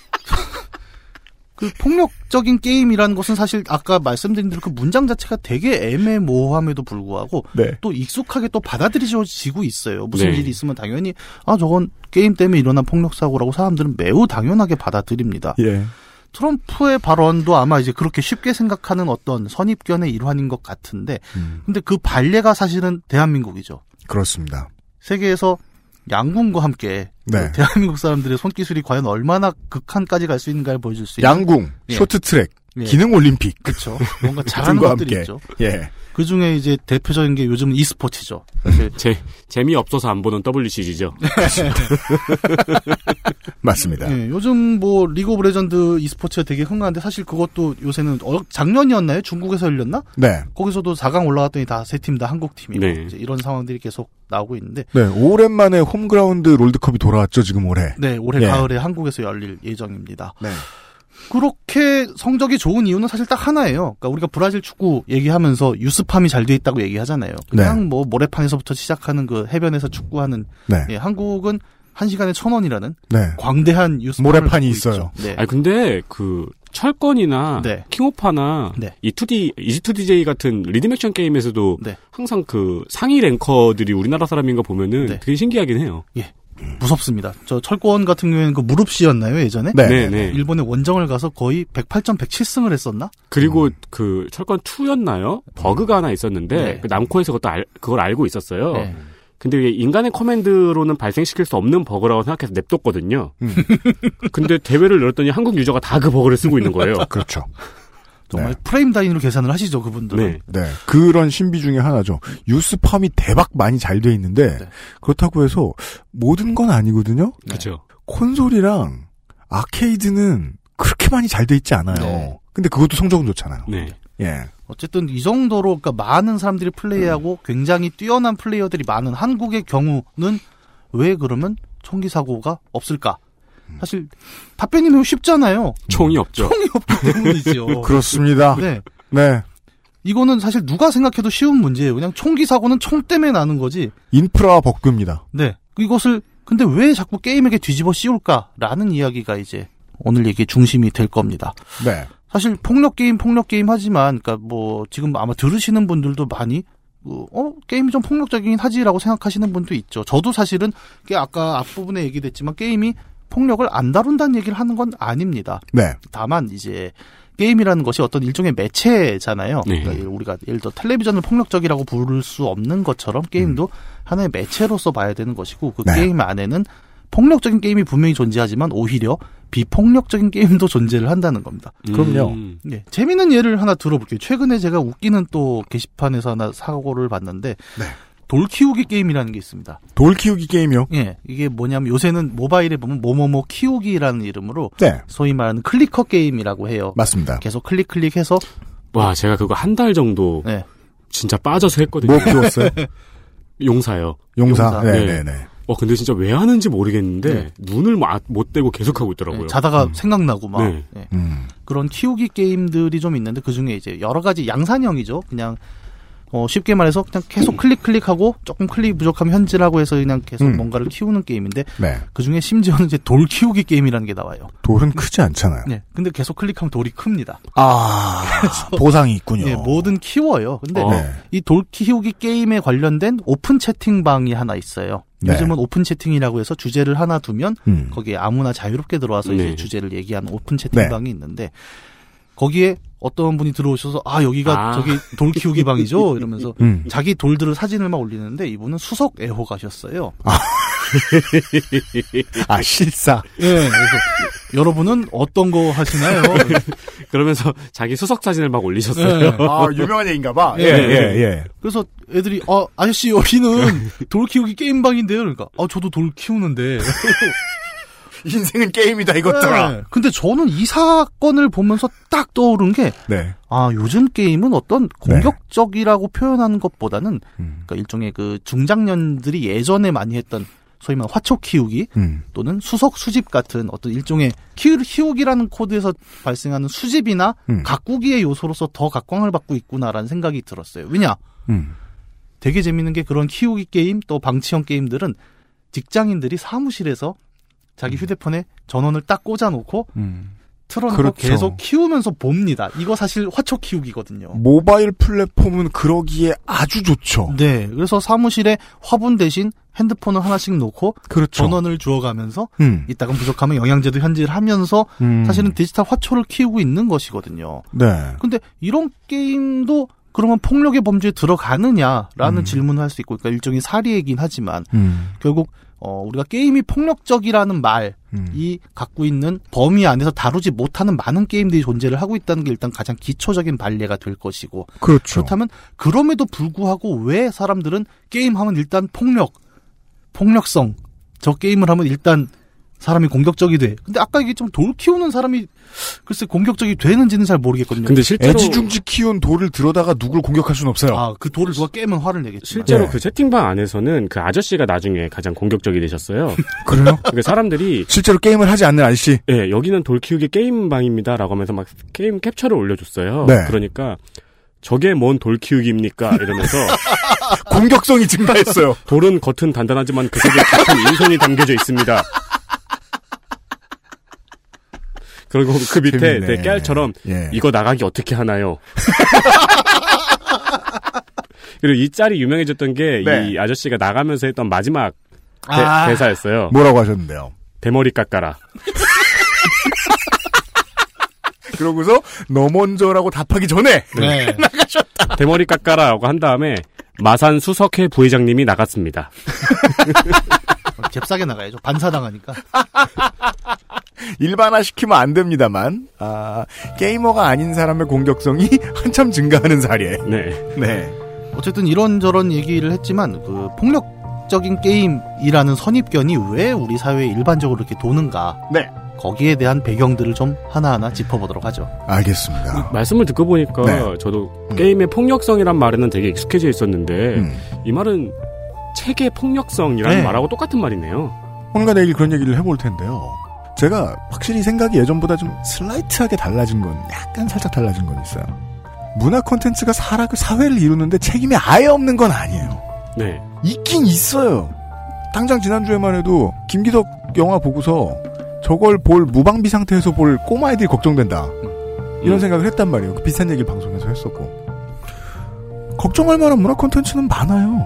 그 폭력적인 게임이라는 것은 사실 아까 말씀드린 대로 그 문장 자체가 되게 애매모호함에도 불구하고 네. 또 익숙하게 또 받아들여지고 있어요. 무슨 네. 일이 있으면 당연히 아 저건 게임 때문에 일어난 폭력사고라고 사람들은 매우 당연하게 받아들입니다. 예. 트럼프의 발언도 아마 이제 그렇게 쉽게 생각하는 어떤 선입견의 일환인 것 같은데 음. 근데 그 발레가 사실은 대한민국이죠. 그렇습니다. 세계에서 양궁과 함께 네. 대한민국 사람들의 손기술이 과연 얼마나 극한까지 갈 수 있는가를 보여줄 수 있는 양궁, 예. 쇼트트랙, 예. 기능올림픽 그렇죠. 뭔가 잘하는 것들이 함께. 있죠. 예. 그중에 이제 대표적인 게 요즘은 e스포츠죠. 사실 제, 재미없어서 안 보는 더블유씨지죠. 맞습니다. 예, 요즘 뭐 리그 오브 레전드 e스포츠가 되게 흥한데 사실 그것도 요새는 어, 작년이었나요? 중국에서 열렸나? 네. 거기서도 사강 올라갔더니 다 세 팀 다 한국 팀이고 네. 이제 이런 상황들이 계속 나오고 있는데. 네, 오랜만에 홈그라운드 롤드컵이 돌아왔죠, 지금 올해. 네, 올해 예. 가을에 한국에서 열릴 예정입니다. 네. 그렇게 성적이 좋은 이유는 사실 딱 하나예요. 그러니까 우리가 브라질 축구 얘기하면서 유스팜이 잘 돼 있다고 얘기하잖아요. 그냥 네. 뭐 모래판에서부터 시작하는 그 해변에서 축구하는 네. 예, 한국은 한 시간에 천 원이라는 네. 광대한 유스팜 모래판이 있어요. 네. 아 근데 그 철권이나 네. 킹오파나 네. 이 투디 이지 투디제이 같은 리듬 액션 게임에서도 네. 항상 그 상위 랭커들이 우리나라 사람인가 보면은 네. 되게 신기하긴 해요. 예. 무섭습니다. 저 철권 같은 경우에는 그 무릎씨였나요 예전에? 네. 네. 일본의 원정을 가서 거의 백팔 점 백칠 승을 했었나? 그리고 음. 그 철권 이였나요? 버그가 하나 있었는데 네. 그 남코에서 그것도 알, 그걸 알고 있었어요. 네. 근데 인간의 커맨드로는 발생시킬 수 없는 버그라고 생각해서 냅뒀거든요. 음. 근데 대회를 열었더니 한국 유저가 다 그 버그를 쓰고 있는 거예요. 그렇죠. 정말 네. 프레임 단위로 계산을 하시죠 그분들은. 네. 네. 그런 신비 중에 하나죠. 유스팜이 대박 많이 잘 돼 있는데 네. 그렇다고 해서 모든 건 아니거든요. 그렇죠. 네. 콘솔이랑 아케이드는 그렇게 많이 잘 돼 있지 않아요. 네. 근데 그것도 성적은 좋잖아요. 네. 예. 어쨌든 이 정도로 그러니까 많은 사람들이 플레이하고 음. 굉장히 뛰어난 플레이어들이 많은 한국의 경우는 왜 그러면 총기 사고가 없을까? 사실 답변이 매우 쉽잖아요. 총이 없죠. 총이 없기 때문이죠. 그렇습니다. 네, 네. 이거는 사실 누가 생각해도 쉬운 문제예요. 그냥 총기 사고는 총 때문에 나는 거지. 인프라 법규입니다. 네, 이것을 근데 왜 자꾸 게임에게 뒤집어 씌울까라는 이야기가 이제 오늘 얘기의 중심이 될 겁니다. 네. 사실 폭력 게임, 폭력 게임 하지만, 그러니까 뭐 지금 아마 들으시는 분들도 많이. 어 게임이 좀 폭력적이긴 하지라고 생각하시는 분도 있죠. 저도 사실은 아까 앞부분에 얘기됐지만 게임이 폭력을 안 다룬다는 얘기를 하는 건 아닙니다. 네. 다만 이제 게임이라는 것이 어떤 일종의 매체잖아요. 네. 그러니까 우리가 예를 들어 텔레비전을 폭력적이라고 부를 수 없는 것처럼 게임도 음. 하나의 매체로서 봐야 되는 것이고 그 네. 게임 안에는 폭력적인 게임이 분명히 존재하지만 오히려 비폭력적인 게임도 존재를 한다는 겁니다. 음. 그럼요. 네. 재미있는 예를 하나 들어볼게요. 최근에 제가 웃기는 또 게시판에서 하나 사고를 봤는데 네. 돌 키우기 게임이라는 게 있습니다. 돌 키우기 게임이요? 예. 이게 뭐냐면 요새는 모바일에 보면 뭐뭐뭐 키우기라는 이름으로 네. 소위 말하는 클리커 게임이라고 해요. 맞습니다. 계속 클릭 클릭해서 와 제가 그거 한 달 정도 네. 진짜 빠져서 했거든요. 뭐 키웠어요? 용사요. 용사. 용사. 네네네. 네. 와 근데 진짜 왜 하는지 모르겠는데 네. 눈을 못 떼고 계속 하고 있더라고요. 네, 자다가 음. 생각나고 막 네. 네. 음. 그런 키우기 게임들이 좀 있는데 그 중에 이제 여러 가지 양산형이죠. 그냥 어, 쉽게 말해서 그냥 계속 클릭 클릭하고 조금 클릭 부족하면 현질하고 해서 그냥 계속 음. 뭔가를 키우는 게임인데 네. 그중에 심지어는 이제 돌 키우기 게임이라는 게 나와요. 돌은 크지 않잖아요. 네. 근데 계속 클릭하면 돌이 큽니다. 아. 보상이 있군요. 네, 뭐든 키워요. 근데 어. 네. 이 돌 키우기 게임에 관련된 오픈 채팅방이 하나 있어요. 네. 요즘은 오픈 채팅이라고 해서 주제를 하나 두면 음. 거기에 아무나 자유롭게 들어와서 네. 이제 주제를 얘기하는 오픈 채팅방이 네. 있는데 거기에 어떤 분이 들어오셔서 아 여기가 아. 저기 돌 키우기 방이죠 이러면서 음. 자기 돌들을 사진을 막 올리는데 이분은 수석 애호가셨어요. 아, 아 실사. 예. 네, 그래서 여러분은 어떤 거 하시나요? 그러면서 자기 수석 사진을 막 올리셨어요. 네. 아 유명한 애인가봐. 예예 예, 예, 예. 그래서 애들이 아 아저씨 여기는 돌 키우기 게임 방인데요. 그러니까 아 저도 돌 키우는데. 인생은 게임이다 이것들아. 네. 근데 저는 이 사건을 보면서 딱 떠오른 게 네. 아, 요즘 게임은 어떤 공격적이라고 네. 표현하는 것보다는 음. 그러니까 일종의 그 중장년들이 예전에 많이 했던 소위 말하는 화초 키우기 음. 또는 수석 수집 같은 어떤 일종의 키우기라는 코드에서 발생하는 수집이나 음. 가꾸기의 요소로서 더 각광을 받고 있구나라는 생각이 들었어요. 왜냐? 음. 되게 재밌는 게 그런 키우기 게임 또 방치형 게임들은 직장인들이 사무실에서 자기 휴대폰에 전원을 딱 꽂아놓고 음. 틀어놓고 그렇죠. 계속 키우면서 봅니다. 이거 사실 화초 키우기거든요. 모바일 플랫폼은 그러기에 아주 좋죠. 네. 그래서 사무실에 화분 대신 핸드폰을 하나씩 놓고 그렇죠. 전원을 주워가면서 음. 이따가 부족하면 영양제도 현질하면서 음. 사실은 디지털 화초를 키우고 있는 것이거든요. 네. 근데 이런 게임도 그러면 폭력의 범죄에 들어가느냐라는 음. 질문을 할 수 있고 그러니까 일종의 사례이긴 하지만 음. 결국 어, 우리가 게임이 폭력적이라는 말이 음. 갖고 있는 범위 안에서 다루지 못하는 많은 게임들이 존재를 하고 있다는 게 일단 가장 기초적인 반례가 될 것이고 그렇죠. 그렇다면 그럼에도 불구하고 왜 사람들은 게임하면 일단 폭력, 폭력성 저 게임을 하면 일단 사람이 공격적이 돼. 근데 아까 이게 좀 돌 키우는 사람이 글쎄 공격적이 되는지는 잘 모르겠거든요. 근데 실제로 애지중지 키운 돌을 들어다가 누굴 공격할 수는 없어요. 아, 그 돌을 누가 깨면 화를 내겠죠. 실제로 네. 그 채팅방 안에서는 그 아저씨가 나중에 가장 공격적이 되셨어요. 그래요? 그러니까 사람들이 실제로 게임을 하지 않는 아저씨. 예, 네, 여기는 돌 키우기 게임방입니다라고 하면서 막 게임 캡처를 올려줬어요. 네. 그러니까 저게 뭔 돌 키우기입니까? 이러면서 공격성이 증가했어요. 돌은 겉은 단단하지만 그 속에 깊은 인성이 담겨져 있습니다. 그리고 그 밑에 내 깨알처럼 예. 이거 나가기 어떻게 하나요? 그리고 이 짤이 유명해졌던 게 이 네. 아저씨가 나가면서 했던 마지막 대, 아~ 대사였어요. 뭐라고 하셨는데요? 대머리 깎아라. 그러고서 너 먼저라고 답하기 전에 네. 나가셨다. 대머리 깎아라라고 한 다음에 마산 수석회 부회장님이 나갔습니다. 잽싸게 나가야죠. 반사당하니까. 일반화시키면 안 됩니다만 아, 게이머가 아닌 사람의 공격성이 한참 증가하는 사례. 네. 네. 어쨌든 이런저런 얘기를 했지만 그 폭력적인 게임이라는 선입견이 왜 우리 사회에 일반적으로 이렇게 도는가. 네. 거기에 대한 배경들을 좀 하나하나 짚어보도록 하죠. 알겠습니다. 말씀을 듣고 보니까 네. 저도 음. 게임의 폭력성이란 말에는 되게 익숙해져 있었는데 음. 이 말은 책의 폭력성이라는 네. 말하고 똑같은 말이네요. 오늘과 내일 그런 얘기를 해볼 텐데요. 제가 확실히 생각이 예전보다 좀 슬라이트하게 달라진 건 약간 살짝 달라진 건 있어요. 문화 콘텐츠가 사라, 사회를 이루는데 책임이 아예 없는 건 아니에요. 네. 있긴 있어요. 당장 지난주에만 해도 김기덕 영화 보고서 저걸 볼 무방비 상태에서 볼 꼬마애들이 걱정된다. 음. 이런 생각을 했단 말이에요. 그 비슷한 얘기를 방송에서 했었고. 걱정할 만한 문화 콘텐츠는 많아요.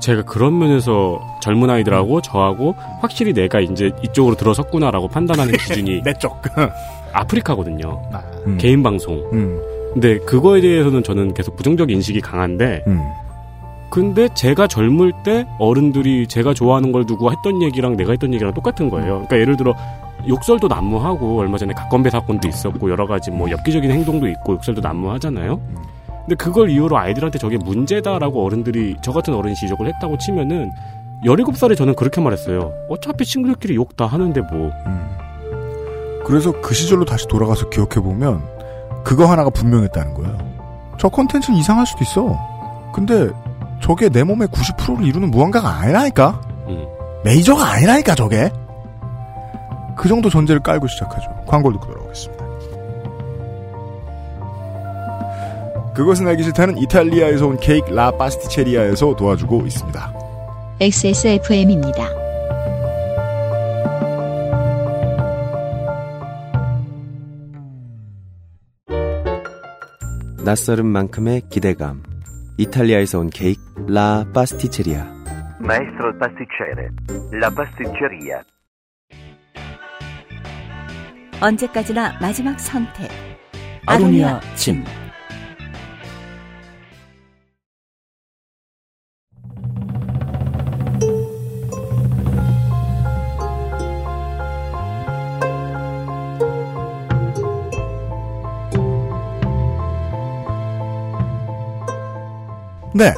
제가 그런 면에서 젊은 아이들하고 저하고 확실히 내가 이제 이쪽으로 들어섰구나라고 판단하는 기준이 내 쪽 아프리카거든요. 아, 음. 개인 방송. 음. 근데 그거에 대해서는 저는 계속 부정적 인식이 강한데 음. 근데 제가 젊을 때 어른들이 제가 좋아하는 걸 누구 했던 얘기랑 내가 했던 얘기랑 똑같은 거예요. 그러니까 예를 들어 욕설도 난무하고 얼마 전에 각건배 사건도 있었고 여러 가지 뭐 엽기적인 행동도 있고 욕설도 난무하잖아요. 음. 근데 그걸 이유로 아이들한테 저게 문제다라고 어른들이 저 같은 어른이 지적을 했다고 치면은 열일곱 살에 저는 그렇게 말했어요. 어차피 친구들끼리 욕 다 하는데 뭐. 음. 그래서 그 시절로 다시 돌아가서 기억해보면 그거 하나가 분명했다는 거예요. 저 콘텐츠는 이상할 수도 있어. 근데 저게 내 몸의 구십 퍼센트를 이루는 무언가가 아니라니까. 음. 메이저가 아니라니까 저게. 그 정도 전제를 깔고 시작하죠. 광고를 듣고 돌아오겠습니다. 그것은 알기 싫다는 이탈리아에서 온 케이크 라 파스티체리아에서 도와주고 있습니다. 엑스에스에프엠입니다. 낯설은 만큼의 기대감. 이탈리아에서 온 케이크 라 파스티체리아. Maestro pasticcere, la pasticceria. 언제까지나 마지막 선택. 아로니아 침. 네,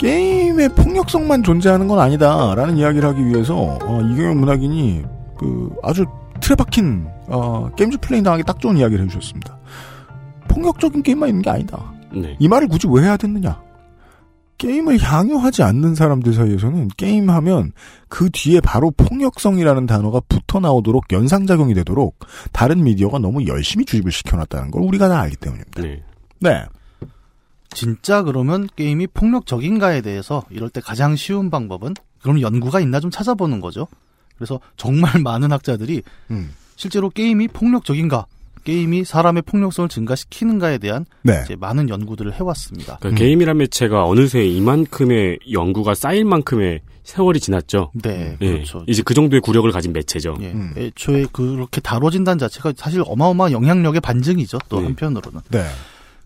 게임의 폭력성만 존재하는 건 아니다라는 이야기를 하기 위해서 어, 이경혁 문학인이 그 아주 틀에 박힌 어, 게임즈 플레이 당하기 딱 좋은 이야기를 해주셨습니다. 폭력적인 게임만 있는 게 아니다. 네. 이 말을 굳이 왜 해야 됐느냐. 게임을 향유하지 않는 사람들 사이에서는 게임하면 그 뒤에 바로 폭력성이라는 단어가 붙어 나오도록 연상작용이 되도록 다른 미디어가 너무 열심히 주입을 시켜놨다는 걸 우리가 다 알기 때문입니다. 네. 네. 진짜 그러면 게임이 폭력적인가에 대해서 이럴 때 가장 쉬운 방법은 그럼 연구가 있나 좀 찾아보는 거죠. 그래서 정말 많은 학자들이 음. 실제로 게임이 폭력적인가, 게임이 사람의 폭력성을 증가시키는가에 대한 네. 이제 많은 연구들을 해왔습니다. 그러니까 음. 게임이란 매체가 어느새 이만큼의 연구가 쌓일 만큼의 세월이 지났죠. 네, 네. 그렇죠. 이제 그 정도의 구력을 가진 매체죠. 네. 음. 애초에 그렇게 다뤄진다는 자체가 사실 어마어마한 영향력의 반증이죠. 또 네. 한편으로는. 네.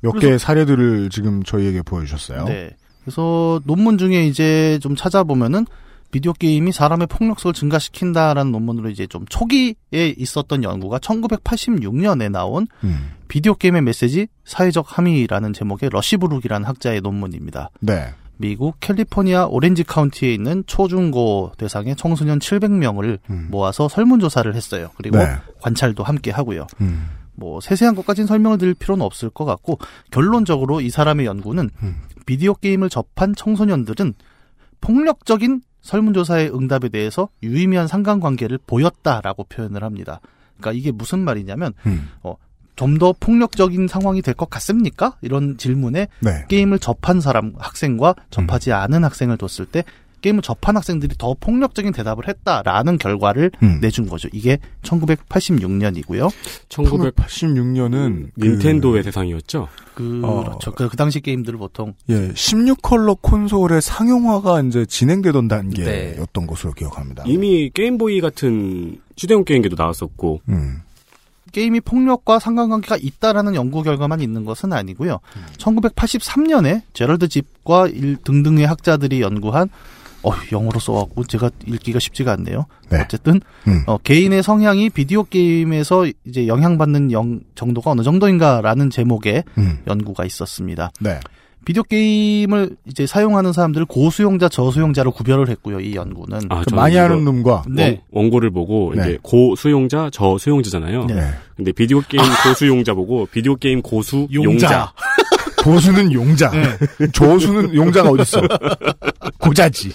몇 개의 사례들을 지금 저희에게 보여주셨어요. 네. 그래서 논문 중에 이제 좀 찾아보면은 비디오 게임이 사람의 폭력성을 증가시킨다라는 논문으로 이제 좀 초기에 있었던 연구가 천구백팔십육 년에 나온 음. 비디오 게임의 메시지 사회적 함의라는 제목의 러시브룩이라는 학자의 논문입니다. 네. 미국 캘리포니아 오렌지 카운티에 있는 초중고 대상의 청소년 칠백 명을 음. 모아서 설문조사를 했어요. 그리고 네. 관찰도 함께 하고요. 음. 뭐 세세한 것까지는 설명을 드릴 필요는 없을 것 같고 결론적으로 이 사람의 연구는 음. 비디오 게임을 접한 청소년들은 폭력적인 설문조사의 응답에 대해서 유의미한 상관관계를 보였다라고 표현을 합니다. 그러니까 이게 무슨 말이냐면 음. 어, 좀 더 폭력적인 상황이 될 것 같습니까? 이런 질문에 네. 게임을 접한 사람 학생과 접하지 음. 않은 학생을 뒀을 때 게임을 접한 학생들이 더 폭력적인 대답을 했다라는 결과를 음. 내준 거죠. 이게 천구백팔십육 년이고요. 천구백팔십육 년은 닌텐도의 그... 대상이었죠. 그... 어... 그렇죠. 그, 그 당시 게임들을 보통 예, 십육 컬러 콘솔의 상용화가 이제 진행되던 단계였던 네. 것으로 기억합니다. 이미 게임보이 같은 휴대용 게임기도 나왔었고. 음. 게임이 폭력과 상관관계가 있다라는 연구 결과만 있는 것은 아니고요. 음. 천구백팔십삼 년에 제럴드 집과 일 등등의 학자들이 연구한 어, 영어로 써갖고 제가 읽기가 쉽지가 않네요. 네. 어쨌든 음. 어, 개인의 성향이 비디오 게임에서 이제 영향받는 영, 정도가 어느 정도인가라는 제목의 음. 연구가 있었습니다. 네. 비디오 게임을 이제 사용하는 사람들을 고수용자, 저수용자로 구별을 했고요. 이 연구는 아, 많이 하는 놈과 네. 원고를 보고 네. 이제 고수용자, 저수용자잖아요. 네. 근데 비디오 게임 아! 고수용자 보고 비디오 게임 고수용자. 고수는 용자, 네. 조수는 용자가 어딨어? 고자지.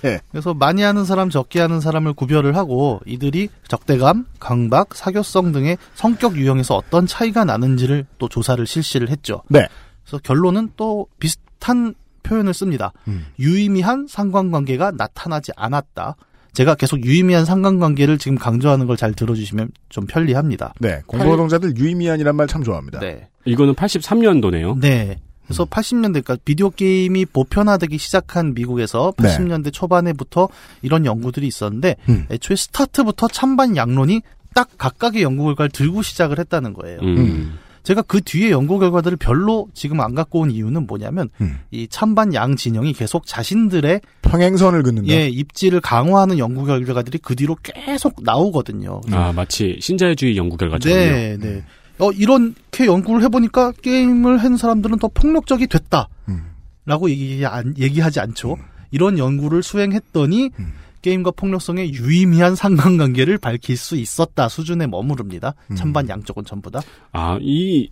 네. 그래서 많이 하는 사람, 적게 하는 사람을 구별을 하고 이들이 적대감, 강박, 사교성 등의 성격 유형에서 어떤 차이가 나는지를 또 조사를 실시를 했죠. 네. 그래서 결론은 또 비슷한 표현을 씁니다. 음. 유의미한 상관관계가 나타나지 않았다. 제가 계속 유의미한 상관관계를 지금 강조하는 걸 잘 들어주시면 좀 편리합니다. 네. 공부노동자들 유의미한이란 말 참 좋아합니다. 네. 이거는 팔십삼 년도네요. 네. 그래서 팔십 년대, 그러니까 비디오 게임이 보편화되기 시작한 미국에서 팔십 년대 네. 초반에부터 이런 연구들이 있었는데 음. 애초에 스타트부터 찬반 양론이 딱 각각의 연구 결과를 들고 시작을 했다는 거예요. 음. 제가 그 뒤에 연구 결과들을 별로 지금 안 갖고 온 이유는 뭐냐면 음. 이 찬반 양 진영이 계속 자신들의 평행선을 긋는다. 예, 입지를 강화하는 연구 결과들이 그 뒤로 계속 나오거든요. 아, 마치 신자유주의 연구 결과처럼요. 네, 네. 음. 어, 이렇게 연구를 해보니까 게임을 한 사람들은 더 폭력적이 됐다. 음. 라고 얘기, 안, 얘기하지 않죠. 음. 이런 연구를 수행했더니 음. 게임과 폭력성의 유의미한 상관관계를 밝힐 수 있었다 수준에 머무릅니다. 음. 찬반 양쪽은 전부 다. 아, 이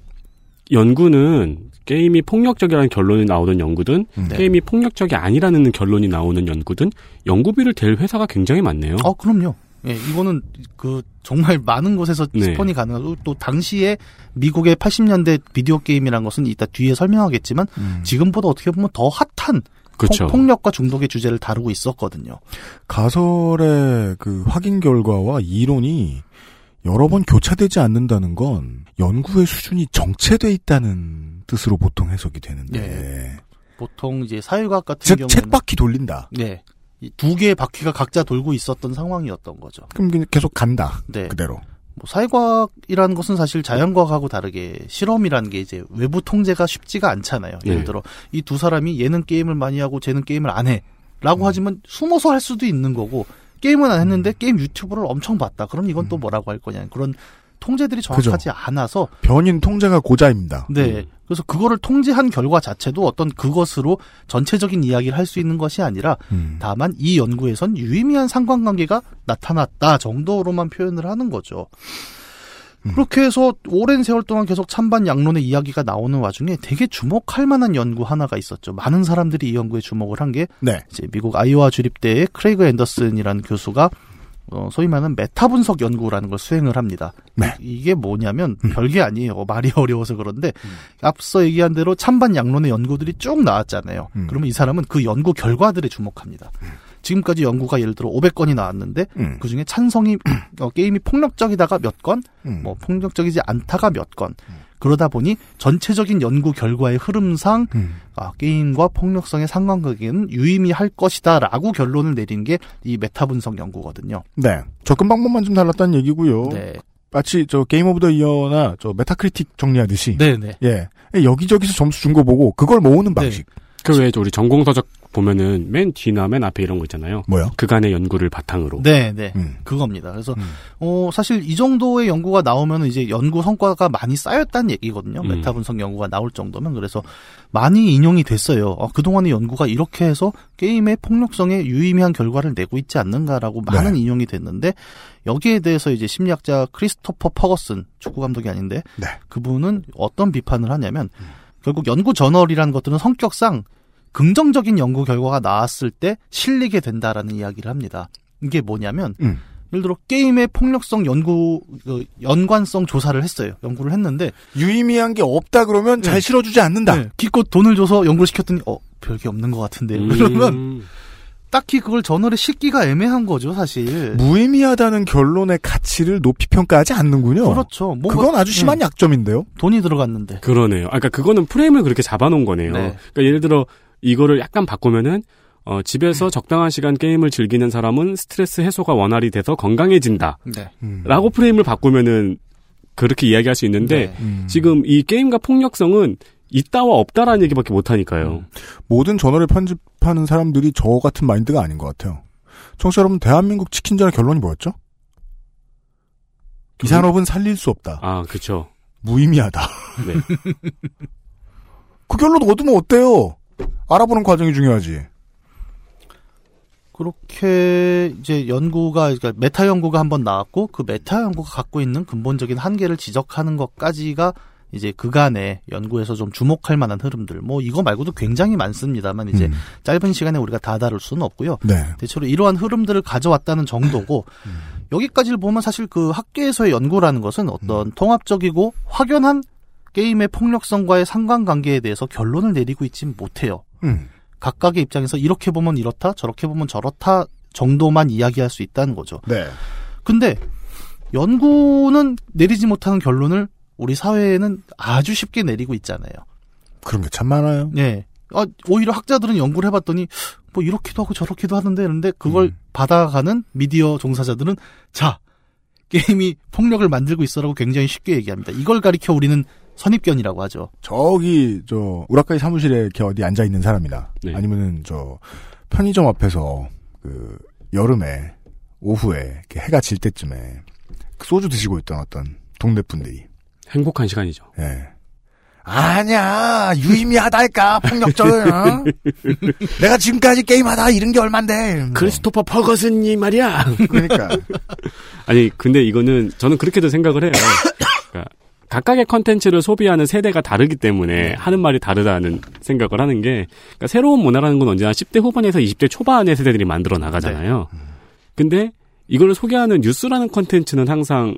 연구는 게임이 폭력적이라는 결론이 나오던 연구든 음. 게임이 네. 폭력적이 아니라는 결론이 나오는 연구든 연구비를 댈 회사가 굉장히 많네요. 아, 그럼요. 예, 이거는 그 정말 많은 곳에서 네. 스폰이 가능하고 또 당시에 미국의 팔십 년대 비디오 게임이라는 것은 이따 뒤에 설명하겠지만 음. 지금보다 어떻게 보면 더 핫한 그렇죠. 폭, 폭력과 중독의 주제를 다루고 있었거든요. 가설의 그 확인 결과와 이론이 여러 번 교차되지 않는다는 건 연구의 수준이 정체돼 있다는 뜻으로 보통 해석이 되는데 네. 보통 이제 사회과학 같은 즉, 경우는 쳇바퀴 돌린다. 네. 이 두 개의 바퀴가 각자 돌고 있었던 상황이었던 거죠. 그럼 계속 간다. 네. 그대로. 뭐 사회과학이라는 것은 사실 자연과학하고 다르게 실험이라는 게 이제 외부 통제가 쉽지가 않잖아요. 예를 네. 들어 이 두 사람이 얘는 게임을 많이 하고 쟤는 게임을 안 해라고 음. 하지만 숨어서 할 수도 있는 거고 게임은 안 했는데 음. 게임 유튜브를 엄청 봤다. 그럼 이건 음. 또 뭐라고 할 거냐. 그런 통제들이 정확하지 그죠. 않아서 변인 통제가 고자입니다. 네. 음. 그래서 그거를 통제한 결과 자체도 어떤 그것으로 전체적인 이야기를 할 수 있는 것이 아니라 음. 다만 이 연구에선 유의미한 상관관계가 나타났다 정도로만 표현을 하는 거죠. 음. 그렇게 해서 오랜 세월 동안 계속 찬반 양론의 이야기가 나오는 와중에 되게 주목할 만한 연구 하나가 있었죠. 많은 사람들이 이 연구에 주목을 한 게 네. 이제 미국 아이오와 주립대의 크레이그 앤더슨이라는 교수가 어, 소위 말하는 메타 분석 연구라는 걸 수행을 합니다. 네. 이게 뭐냐면 음. 별게 아니에요. 말이 어려워서 그런데 음. 앞서 얘기한 대로 찬반 양론의 연구들이 쭉 나왔잖아요. 음. 그러면 이 사람은 그 연구 결과들에 주목합니다. 음. 지금까지 연구가 예를 들어 오백 건이 나왔는데 음. 그중에 찬성이 음. 어, 게임이 폭력적이다가 몇 건, 음. 뭐 폭력적이지 않다가 몇 건. 음. 그러다 보니 전체적인 연구 결과의 흐름상 음. 아, 게임과 폭력성의 상관관계는 유의미할 것이다 라고 결론을 내린 게 이 메타 분석 연구거든요. 네. 접근 방법만 좀 달랐다는 얘기고요. 네. 마치 저 게임 오브 더 이어나 저 메타크리틱 정리하듯이 네네. 예. 여기저기서 점수 준 거 보고 그걸 모으는 방식. 네. 그 외에 우리 전공서적 보면은 맨 뒤나 맨 앞에 이런 거 있잖아요. 뭐요? 그간의 연구를 바탕으로. 네, 네, 음. 그겁니다. 그래서 음. 어, 사실 이 정도의 연구가 나오면 이제 연구 성과가 많이 쌓였다는 얘기거든요. 음. 메타 분석 연구가 나올 정도면 그래서 많이 인용이 됐어요. 아, 그 동안의 연구가 이렇게 해서 게임의 폭력성에 유의미한 결과를 내고 있지 않는가라고 많은 네. 인용이 됐는데 여기에 대해서 이제 심리학자 크리스토퍼 퍼거슨 축구 감독이 아닌데 네. 그분은 어떤 비판을 하냐면 음. 결국 연구 저널이라는 것들은 성격상 긍정적인 연구 결과가 나왔을 때 실리게 된다라는 이야기를 합니다. 이게 뭐냐면 음. 예를 들어 게임의 폭력성 연구 그 연관성 조사를 했어요. 연구를 했는데 유의미한 게 없다 그러면 네. 잘 실어주지 않는다. 네. 기껏 돈을 줘서 연구를 시켰더니 어 별게 없는 것 같은데 음. 그러면 딱히 그걸 저널에 싣기가 애매한 거죠 사실. 무의미하다는 결론의 가치를 높이 평가하지 않는군요. 그렇죠. 뭔가, 그건 아주 심한 네. 약점인데요. 돈이 들어갔는데. 그러네요. 아, 그러니까 그거는 프레임을 그렇게 잡아놓은 거네요. 네. 그러니까 예를 들어 이거를 약간 바꾸면은 어, 집에서 음. 적당한 시간 게임을 즐기는 사람은 스트레스 해소가 원활히 돼서 건강해진다. 네. 음. 라고 프레임을 바꾸면은 그렇게 이야기할 수 있는데 네. 음. 지금 이 게임과 폭력성은 있다와 없다라는 얘기밖에 못하니까요. 음. 모든 저널을 편집하는 사람들이 저 같은 마인드가 아닌 것 같아요. 청취자 여러분, 대한민국 치킨전의 결론이 뭐였죠? 이 산업은 살릴 수 없다. 아, 그렇죠. 무의미하다. 네. 그 결론 얻으면 어때요? 알아보는 과정이 중요하지. 그렇게 이제 연구가 그러니까 메타 연구가 한번 나왔고 그 메타 연구가 갖고 있는 근본적인 한계를 지적하는 것까지가 이제 그간의 연구에서 좀 주목할 만한 흐름들 뭐 이거 말고도 굉장히 많습니다만 이제 음. 짧은 시간에 우리가 다 다룰 수는 없고요. 네. 대체로 이러한 흐름들을 가져왔다는 정도고 음. 여기까지를 보면 사실 그 학계에서의 연구라는 것은 어떤 음. 통합적이고 확연한 게임의 폭력성과의 상관관계에 대해서 결론을 내리고 있진 못해요. 음. 각각의 입장에서 이렇게 보면 이렇다, 저렇게 보면 저렇다 정도만 이야기할 수 있다는 거죠. 네. 근데 연구는 내리지 못하는 결론을 우리 사회에는 아주 쉽게 내리고 있잖아요. 그런 게 참 많아요. 네. 아, 오히려 학자들은 연구를 해봤더니 뭐 이렇게도 하고 저렇게도 하는데 그런데 그걸 음. 받아가는 미디어 종사자들은 자, 게임이 폭력을 만들고 있어라고 굉장히 쉽게 얘기합니다. 이걸 가리켜 우리는 선입견이라고 하죠. 저기 저 우라카이 사무실에 이렇게 어디 앉아 있는 사람이나 네. 아니면은 저 편의점 앞에서 그 여름에 오후에 이렇게 해가 질 때쯤에 소주 드시고 있던 어떤 동네 분들이 행복한 시간이죠. 예. 네. 아니야 유의미하다니까 폭력적이야. 내가 지금까지 게임하다 이런 게 얼만데. 크리스토퍼 퍼거슨님 말이야. 그러니까. 아니 근데 이거는 저는 그렇게도 생각을 해요. 그러니까 각각의 컨텐츠를 소비하는 세대가 다르기 때문에 하는 말이 다르다는 생각을 하는 게 그러니까 새로운 문화라는 건 언제나 십 대 후반에서 이십 대 초반의 세대들이 만들어 나가잖아요. 네. 근데 이걸 소개하는 뉴스라는 컨텐츠는 항상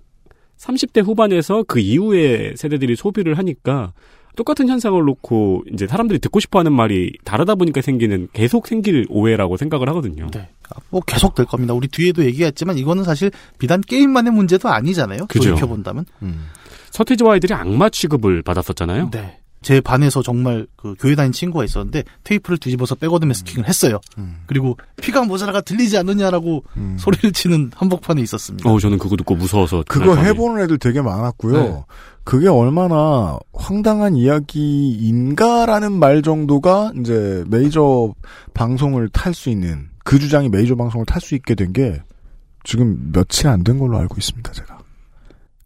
삼십 대 후반에서 그 이후에 세대들이 소비를 하니까 똑같은 현상을 놓고 이제 사람들이 듣고 싶어하는 말이 다르다 보니까 생기는 계속 생길 오해라고 생각을 하거든요. 네, 뭐 계속 될 겁니다. 우리 뒤에도 얘기했지만 이거는 사실 비단 게임만의 문제도 아니잖아요. 그죠. 돌이켜본다면. 음. 서태지와 아이들이 악마 취급을 받았었잖아요. 네. 제 반에서 정말 그 교회 다닌 친구가 있었는데 테이프를 뒤집어서 백워드 매스킹을 했어요. 음. 그리고 피가 모자라가 들리지 않느냐라고 음. 소리를 치는 한복판에 있었습니다. 어, 저는 그거 듣고 무서워서 그거 해보는 애들 되게 많았고요. 네. 그게 얼마나 황당한 이야기인가라는 말 정도가 이제 메이저 방송을 탈 수 있는 그 주장이 메이저 방송을 탈 수 있게 된 게 지금 며칠 안 된 걸로 알고 있습니다. 제가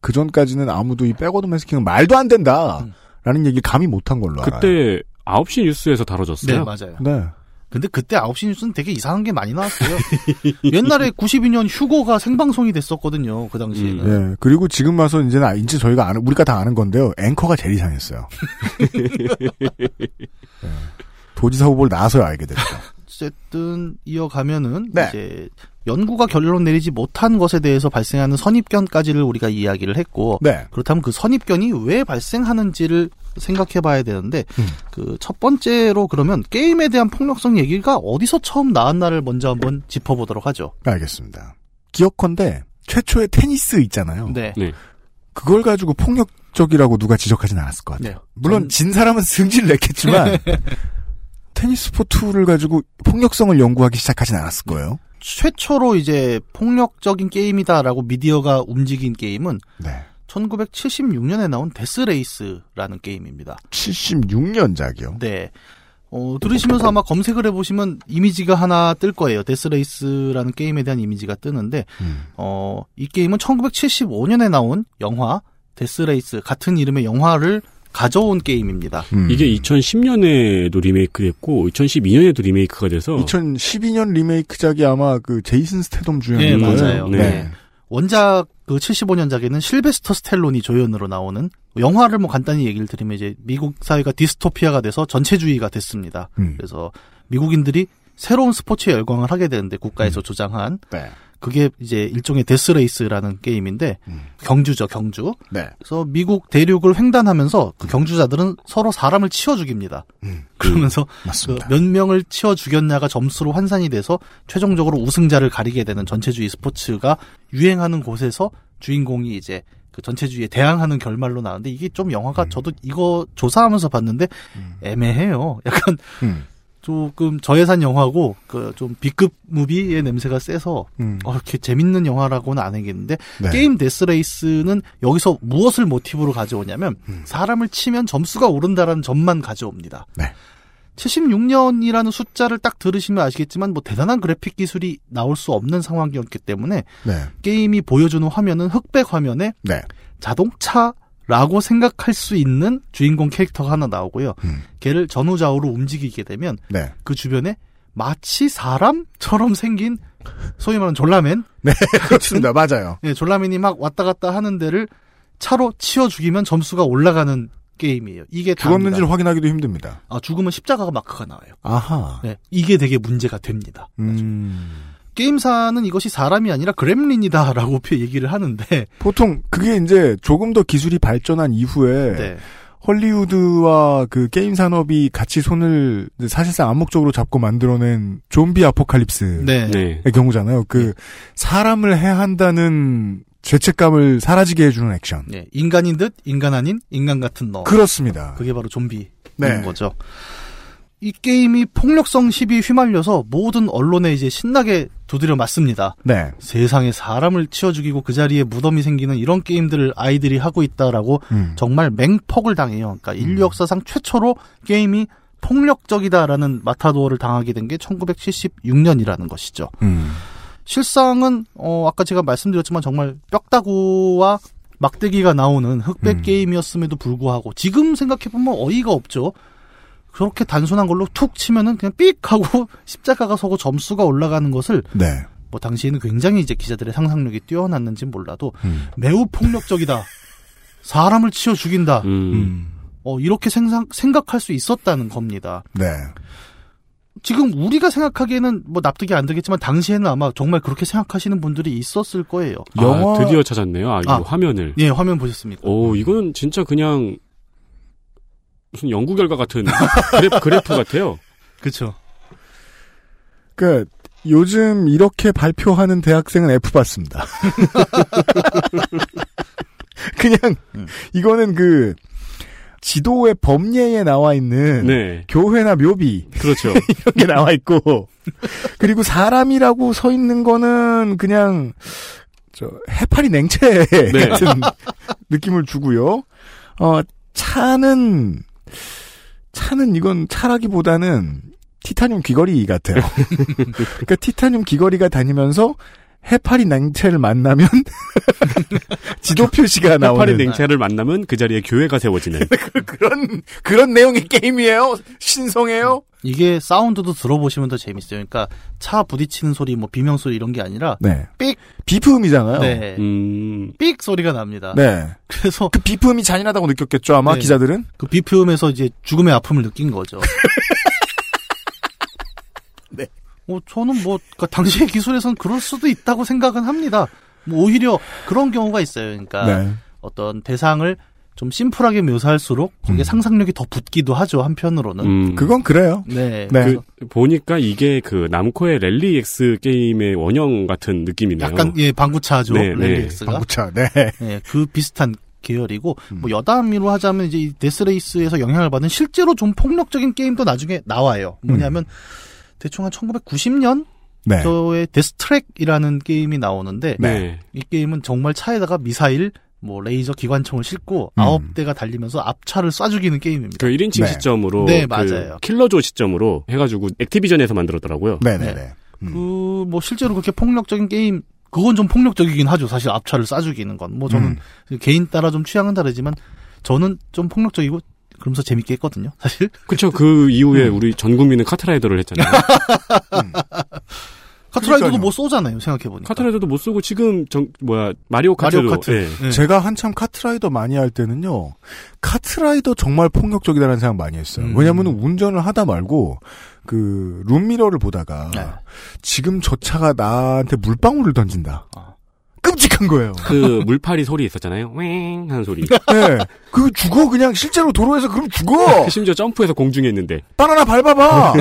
그 전까지는 아무도 이 백워드 매스킹은 말도 안 된다. 음. 라는 얘기 감히 못한 걸로 알아요. 그때 아홉 시 뉴스에서 다뤄졌어요. 네, 맞아요. 네. 근데 그때 아홉 시 뉴스는 되게 이상한 게 많이 나왔어요. 옛날에 구십이 년 휴고가 생방송이 됐었거든요. 그 당시에는. 음, 네. 그리고 지금 와서 이제는 이제 저희가 아는, 우리가 다 아는 건데요. 앵커가 제일 이상했어요. 네. 도지사 후보를 나서야 알게 됐죠. 어쨌든 이어가면은 네. 이제 연구가 결론 내리지 못한 것에 대해서 발생하는 선입견까지를 우리가 이야기를 했고 네. 그렇다면 그 선입견이 왜 발생하는지를 생각해봐야 되는데 음. 그 첫 번째로 그러면 게임에 대한 폭력성 얘기가 어디서 처음 나왔나를 먼저 한번 짚어보도록 하죠. 알겠습니다. 기억컨대 최초의 테니스 있잖아요. 네. 네. 그걸 가지고 폭력적이라고 누가 지적하진 않았을 것 같아요. 네. 물론 전... 진 사람은 승질 냈겠지만 테니스 스포츠를 가지고 폭력성을 연구하기 시작하진 않았을 거예요. 최초로 이제 폭력적인 게임이다라고 미디어가 움직인 게임은 네. 천구백칠십육 년에 나온 데스 레이스라는 게임입니다. 칠십육 년작이요? 네. 어, 들으시면서 아마 검색을 해보시면 이미지가 하나 뜰 거예요. 데스 레이스라는 게임에 대한 이미지가 뜨는데 음. 어, 이 게임은 천구백칠십오 년에 나온 영화 데스 레이스 같은 이름의 영화를 가져온 게임입니다. 음. 이게 이천십 년에도 리메이크됐고 이천십이 년에도 리메이크가 돼서 이천십이 년 리메이크작이 아마 그 제이슨 스테덤 주연인 거예요. 네, 맞아요. 네. 네. 원작 그 칠십오 년작에는 실베스터 스텔론이 조연으로 나오는 영화를 뭐 간단히 얘기를 드리면 이제 미국 사회가 디스토피아가 돼서 전체주의가 됐습니다. 음. 그래서 미국인들이 새로운 스포츠에 열광을 하게 되는데 국가에서 음. 조장한 네. 그게 이제 일종의 데스레이스라는 게임인데 음. 경주죠, 경주. 네. 그래서 미국 대륙을 횡단하면서 그 경주자들은 서로 사람을 치워 죽입니다. 음. 그러면서 그 몇 명을 치워 죽였냐가 점수로 환산이 돼서 최종적으로 우승자를 가리게 되는 전체주의 스포츠가 유행하는 곳에서 주인공이 이제 그 전체주의에 대항하는 결말로 나왔는데 이게 좀 영화가 음. 저도 이거 조사하면서 봤는데 음. 애매해요. 약간 음. 조금 저예산 영화고 그 좀 B급 무비의 냄새가 세서 음. 어, 이렇게 재밌는 영화라고는 안 하겠는데 네. 게임 데스레이스는 여기서 무엇을 모티브로 가져오냐면 음. 사람을 치면 점수가 오른다라는 점만 가져옵니다. 네. 칠십육 년이라는 숫자를 딱 들으시면 아시겠지만 뭐 대단한 그래픽 기술이 나올 수 없는 상황이었기 때문에 네. 게임이 보여주는 화면은 흑백 화면에 네. 자동차 라고 생각할 수 있는 주인공 캐릭터가 하나 나오고요. 음. 걔를 전후좌우로 움직이게 되면 네. 그 주변에 마치 사람처럼 생긴 소위 말하는 졸라맨. 네, 그렇습니다. 맞아요. 네, 졸라맨이 막 왔다 갔다 하는 데를 차로 치워 죽이면 점수가 올라가는 게임이에요. 이게 죽었는지를 확인하기도 힘듭니다. 아, 죽으면 십자가 마크가 나와요. 아하. 네, 이게 되게 문제가 됩니다. 음. 게임사는 이것이 사람이 아니라 그렘린이다라고 얘기를 하는데 보통 그게 이제 조금 더 기술이 발전한 이후에 네. 헐리우드와 그 게임 산업이 같이 손을 사실상 암묵적으로 잡고 만들어낸 좀비 아포칼립스의 네. 네. 경우잖아요. 그 사람을 해한다는 죄책감을 사라지게 해주는 액션. 네. 인간인 듯 인간 아닌 인간 같은 너. 그렇습니다. 그게 바로 좀비인 네. 거죠. 이 게임이 폭력성 시비에 휘말려서 모든 언론에 이제 신나게 두드려 맞습니다. 네. 세상에 사람을 치워 죽이고 그 자리에 무덤이 생기는 이런 게임들을 아이들이 하고 있다라고 음. 정말 맹폭을 당해요. 그러니까 인류 역사상 최초로 게임이 폭력적이다라는 마타도어를 당하게 된 게 천구백칠십육 년이라는 것이죠. 음. 실상은 어 아까 제가 말씀드렸지만 정말 뼈다구와 막대기가 나오는 흑백 음. 게임이었음에도 불구하고 지금 생각해보면 어이가 없죠. 그렇게 단순한 걸로 툭 치면은 그냥 삑 하고 십자가가 서고 점수가 올라가는 것을 네. 뭐 당시에는 굉장히 이제 기자들의 상상력이 뛰어났는지 몰라도 음. 매우 폭력적이다. 사람을 치워 죽인다. 음. 음. 어, 이렇게 생각, 생각할 수 있었다는 겁니다. 네. 지금 우리가 생각하기에는 뭐 납득이 안 되겠지만 당시에는 아마 정말 그렇게 생각하시는 분들이 있었을 거예요. 아, 영화 드디어 찾았네요. 아, 이 아, 화면을. 예, 화면 보셨습니까? 오, 이거는 진짜 그냥 무슨 연구 결과 같은 그래프, 그래프 같아요. 그렇죠. 그러니까 요즘 이렇게 발표하는 대학생은 F 받습니다. 그냥 음. 이거는 그 지도의 범례에 나와 있는 네. 교회나 묘비 그렇죠. 이런 게 나와 있고 그리고 사람이라고 서 있는 거는 그냥 저 해파리 냉채 네. 같은 느낌을 주고요. 어 차는 차는 이건 차라기보다는 티타늄 귀걸이 같아요. 그러니까 티타늄 귀걸이가 다니면서 해파리 냉채를 만나면 지도 표시가 나오는 해파리 냉채를 만나면 그 자리에 교회가 세워지는 그런 그런 내용의 게임이에요. 신성해요. 이게 사운드도 들어보시면 더 재밌어요. 그러니까 차 부딪히는 소리, 뭐 비명 소리 이런 게 아니라 네. 삑 비프음이잖아요. 네, 음... 삑 소리가 납니다. 네, 그래서 그 비프음이 잔인하다고 느꼈겠죠. 아마 네. 기자들은 그 비프음에서 이제 죽음의 아픔을 느낀 거죠. 네. 뭐 저는 뭐 그러니까 당시의 기술에선 그럴 수도 있다고 생각은 합니다. 뭐 오히려 그런 경우가 있어요. 그러니까 네. 어떤 대상을 좀 심플하게 묘사할수록 거기에 음. 상상력이 더 붙기도 하죠. 한편으로는. 음. 그건 그래요. 네. 네. 그, 보니까 이게 그 남코의 랠리 X 게임의 원형 같은 느낌이네요. 약간 예 방구차죠. 네, 랠리 네. X가. 방구차. 네. 네. 그 비슷한 계열이고 음. 뭐 여담으로 하자면 이제 데스레이스에서 영향을 받은 실제로 좀 폭력적인 게임도 나중에 나와요. 뭐냐면. 음. 대충 한 천구백구십 년 네. 저의 데스트랙이라는 게임이 나오는데 네. 이 게임은 정말 차에다가 미사일, 뭐 레이저 기관총을 싣고 아홉 음. 대가 달리면서 앞차를 쏴 죽이는 게임입니다. 그 일 인칭 네. 시점으로, 네 맞아요. 그 킬러조 시점으로 해가지고 액티비전에서 만들었더라고요. 네네네. 네. 음. 그 뭐 실제로 그렇게 폭력적인 게임, 그건 좀 폭력적이긴 하죠. 사실 앞차를 쏴 죽이는 건. 뭐 저는 음. 개인 따라 좀 취향은 다르지만 저는 좀 폭력적이고. 그러면서 재밌게 했거든요, 사실. 그쵸, 그 이후에 음. 우리 전 국민은 카트라이더를 했잖아요. 음. 카트라이더도 못 쏘잖아요, 생각해보니까. 카트라이더도 못 쏘고, 지금, 정, 뭐야, 마리오 카트도. 마리오 카트. 네. 네. 제가 한참 카트라이더 많이 할 때는요, 카트라이더 정말 폭력적이다라는 생각 많이 했어요. 음. 왜냐면 운전을 하다 말고, 그, 룸미러를 보다가, 네. 지금 저 차가 나한테 물방울을 던진다. 아. 끔찍한 거예요. 그 물파리 소리 있었잖아요. 윙 하는 소리. 네. 그거 죽어 그냥 실제로 도로에서 그럼 죽어. 심지어 점프해서 공중에 있는데. 바나나 밟아봐.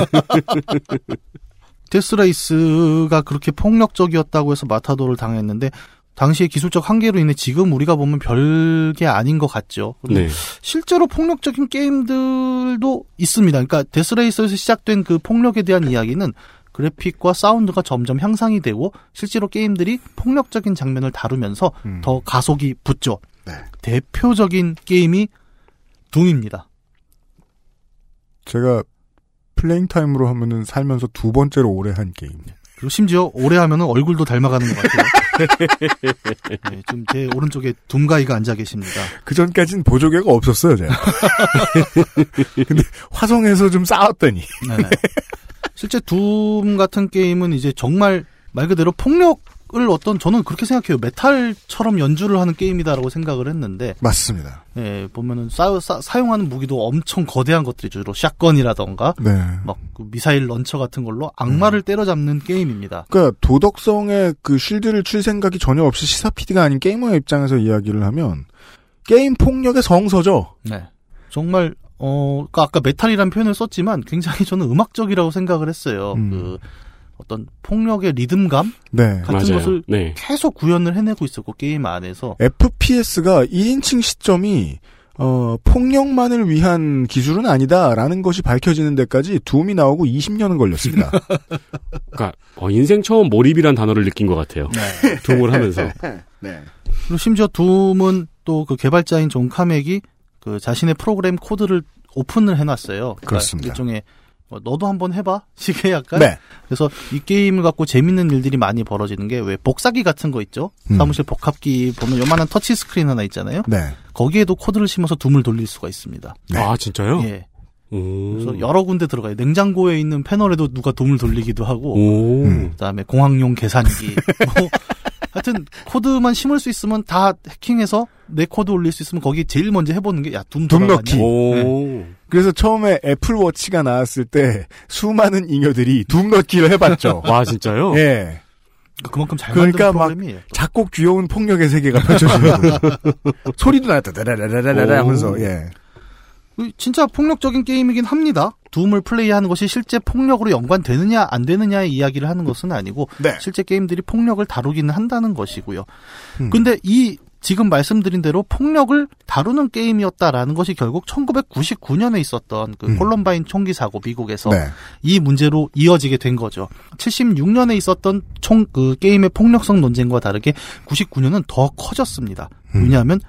데스레이스가 그렇게 폭력적이었다고 해서 마타도를 당했는데 당시의 기술적 한계로 인해 지금 우리가 보면 별게 아닌 것 같죠. 네. 실제로 폭력적인 게임들도 있습니다. 그러니까 데스레이스에서 시작된 그 폭력에 대한 이야기는 그래픽과 사운드가 점점 향상이 되고 실제로 게임들이 폭력적인 장면을 다루면서 음. 더 가속이 붙죠. 네. 대표적인 게임이 둠입니다. 제가 플레잉 타임으로 하면은 살면서 두 번째로 오래 한 게임. 그리고 심지어 오래 하면은 얼굴도 닮아가는 것 같아요. 네, 지금 제 오른쪽에 둠가이가 앉아 계십니다. 그 전까지는 보조개가 없었어요, 제가. 근데 화성에서 좀 싸웠더니. 네. 실제 둠 같은 게임은 이제 정말 말 그대로 폭력을 어떤 저는 그렇게 생각해요. 메탈처럼 연주를 하는 게임이다라고 생각을 했는데 맞습니다. 예, 보면은 사, 사, 사용하는 무기도 엄청 거대한 것들이 주로 샷건이라던가 네. 막 그 미사일 런처 같은 걸로 악마를 음. 때려잡는 게임입니다. 그러니까 도덕성의 그 쉴드를 칠 생각이 전혀 없이 시사 피디가 아닌 게이머의 입장에서 이야기를 하면 게임 폭력의 성서죠. 네, 정말. 어, 그러니까 아까 메탈이라는 표현을 썼지만 굉장히 저는 음악적이라고 생각을 했어요. 음. 그 어떤 폭력의 리듬감 네, 같은 맞아요. 것을 네. 계속 구현을 해내고 있었고 게임 안에서 에프피에스가 일 인칭 시점이 어, 폭력만을 위한 기술은 아니다라는 것이 밝혀지는 데까지 둠이 나오고 이십 년은 걸렸습니다. 그러니까 어, 인생 처음 몰입이란 단어를 느낀 것 같아요. 네. 둠을 하면서. 네. 그리고 심지어 둠은 또 그 개발자인 존 카맥이 그 자신의 프로그램 코드를 오픈을 해놨어요. 그러니까 그렇습니다. 일종의 어, 너도 한번 해봐 시계 약간. 네. 그래서 이 게임을 갖고 재밌는 일들이 많이 벌어지는 게 왜 복사기 같은 거 있죠. 음. 사무실 복합기 보면 요만한 터치 스크린 하나 있잖아요. 네. 거기에도 코드를 심어서 둠을 돌릴 수가 있습니다. 네. 아 진짜요? 예. 오. 그래서 여러 군데 들어가요. 냉장고에 있는 패널에도 누가 둠을 돌리기도 하고. 오. 음. 그다음에 공항용 계산기. 뭐. 하여튼 코드만 심을 수 있으면 다 해킹해서 내 코드 올릴 수 있으면 거기 제일 먼저 해보는 게 야 둠 돌아가냐. 둠 넣기. 네. 그래서 처음에 애플워치가 나왔을 때 수많은 잉여들이 둠 넣기를 해봤죠. 와, 진짜요? 예. 그만큼 잘 그러니까 만든 프로그램이에요. 막 작고 귀여운 폭력의 세계가 펼쳐지고 소리도 나왔다. 라라라라라 하면서. 예. 진짜 폭력적인 게임이긴 합니다. 둠을 플레이하는 것이 실제 폭력으로 연관되느냐 안 되느냐의 이야기를 하는 것은 아니고 네. 실제 게임들이 폭력을 다루기는 한다는 것이고요. 음. 근데 이 지금 말씀드린 대로 폭력을 다루는 게임이었다라는 것이 결국 천구백구십구 년에 있었던 그 음. 콜롬바인 총기 사고 미국에서 네. 이 문제로 이어지게 된 거죠. 칠십육 년에 있었던 총, 그 게임의 폭력성 논쟁과 다르게 구십구 년은 더 커졌습니다. 음. 왜냐하면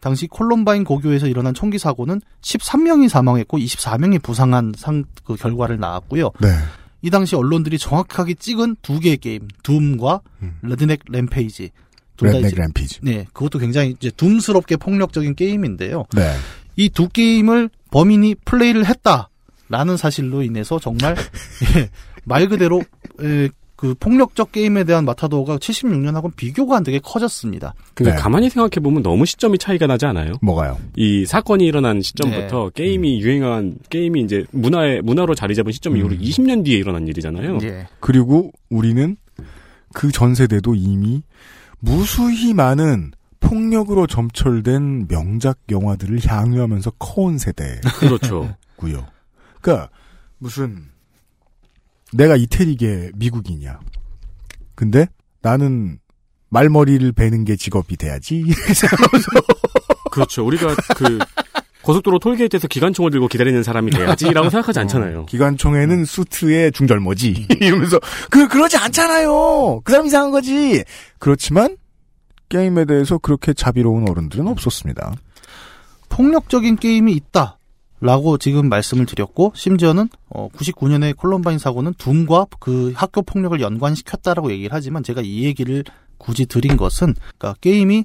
당시 콜롬바인 고교에서 일어난 총기 사고는 십삼 명이 사망했고 이십사 명이 부상한 상, 그 결과를 낳았고요. 네. 이 당시 언론들이 정확하게 찍은 두 개의 게임, 둠과 음. 레드넥 램페이지. 레드넥 램페이지. 네, 그것도 굉장히 이제 둠스럽게 폭력적인 게임인데요. 네. 이 두 게임을 범인이 플레이를 했다라는 사실로 인해서 정말 예, 말 그대로 예, 그 폭력적 게임에 대한 마타도어가 칠십육 년하고는 비교가 안 되게 커졌습니다. 근데 네. 가만히 생각해 보면 너무 시점이 차이가 나지 않아요? 뭐가요? 이 사건이 일어난 시점부터 네. 게임이 음. 유행한 게임이 이제 문화에 문화로 자리 잡은 시점 이후로 음. 이십 년 뒤에 일어난 일이잖아요. 예. 그리고 우리는 그 전 세대도 이미 무수히 많은 폭력으로 점철된 명작 영화들을 향유하면서 커온 세대. 그렇죠. 고요. 그러니까 무슨 내가 이태리계 미국인이야. 근데 나는 말머리를 베는 게 직업이 돼야지. 그렇죠. 우리가 그 고속도로 톨게이트에서 기관총을 들고 기다리는 사람이 돼야지라고 생각하지 않잖아요. 어, 기관총에는 수트에 중절모지 이러면서 그 그러지 않잖아요. 그 사람 이상한 거지. 그렇지만 게임에 대해서 그렇게 자비로운 어른들은 없었습니다. 폭력적인 게임이 있다라고 지금 말씀을 드렸고 심지어는 어, 구십구 년의 콜롬바인 사고는 둠과 그 학교 폭력을 연관시켰다라고 얘기를 하지만 제가 이 얘기를 굳이 드린 것은 그러니까 게임이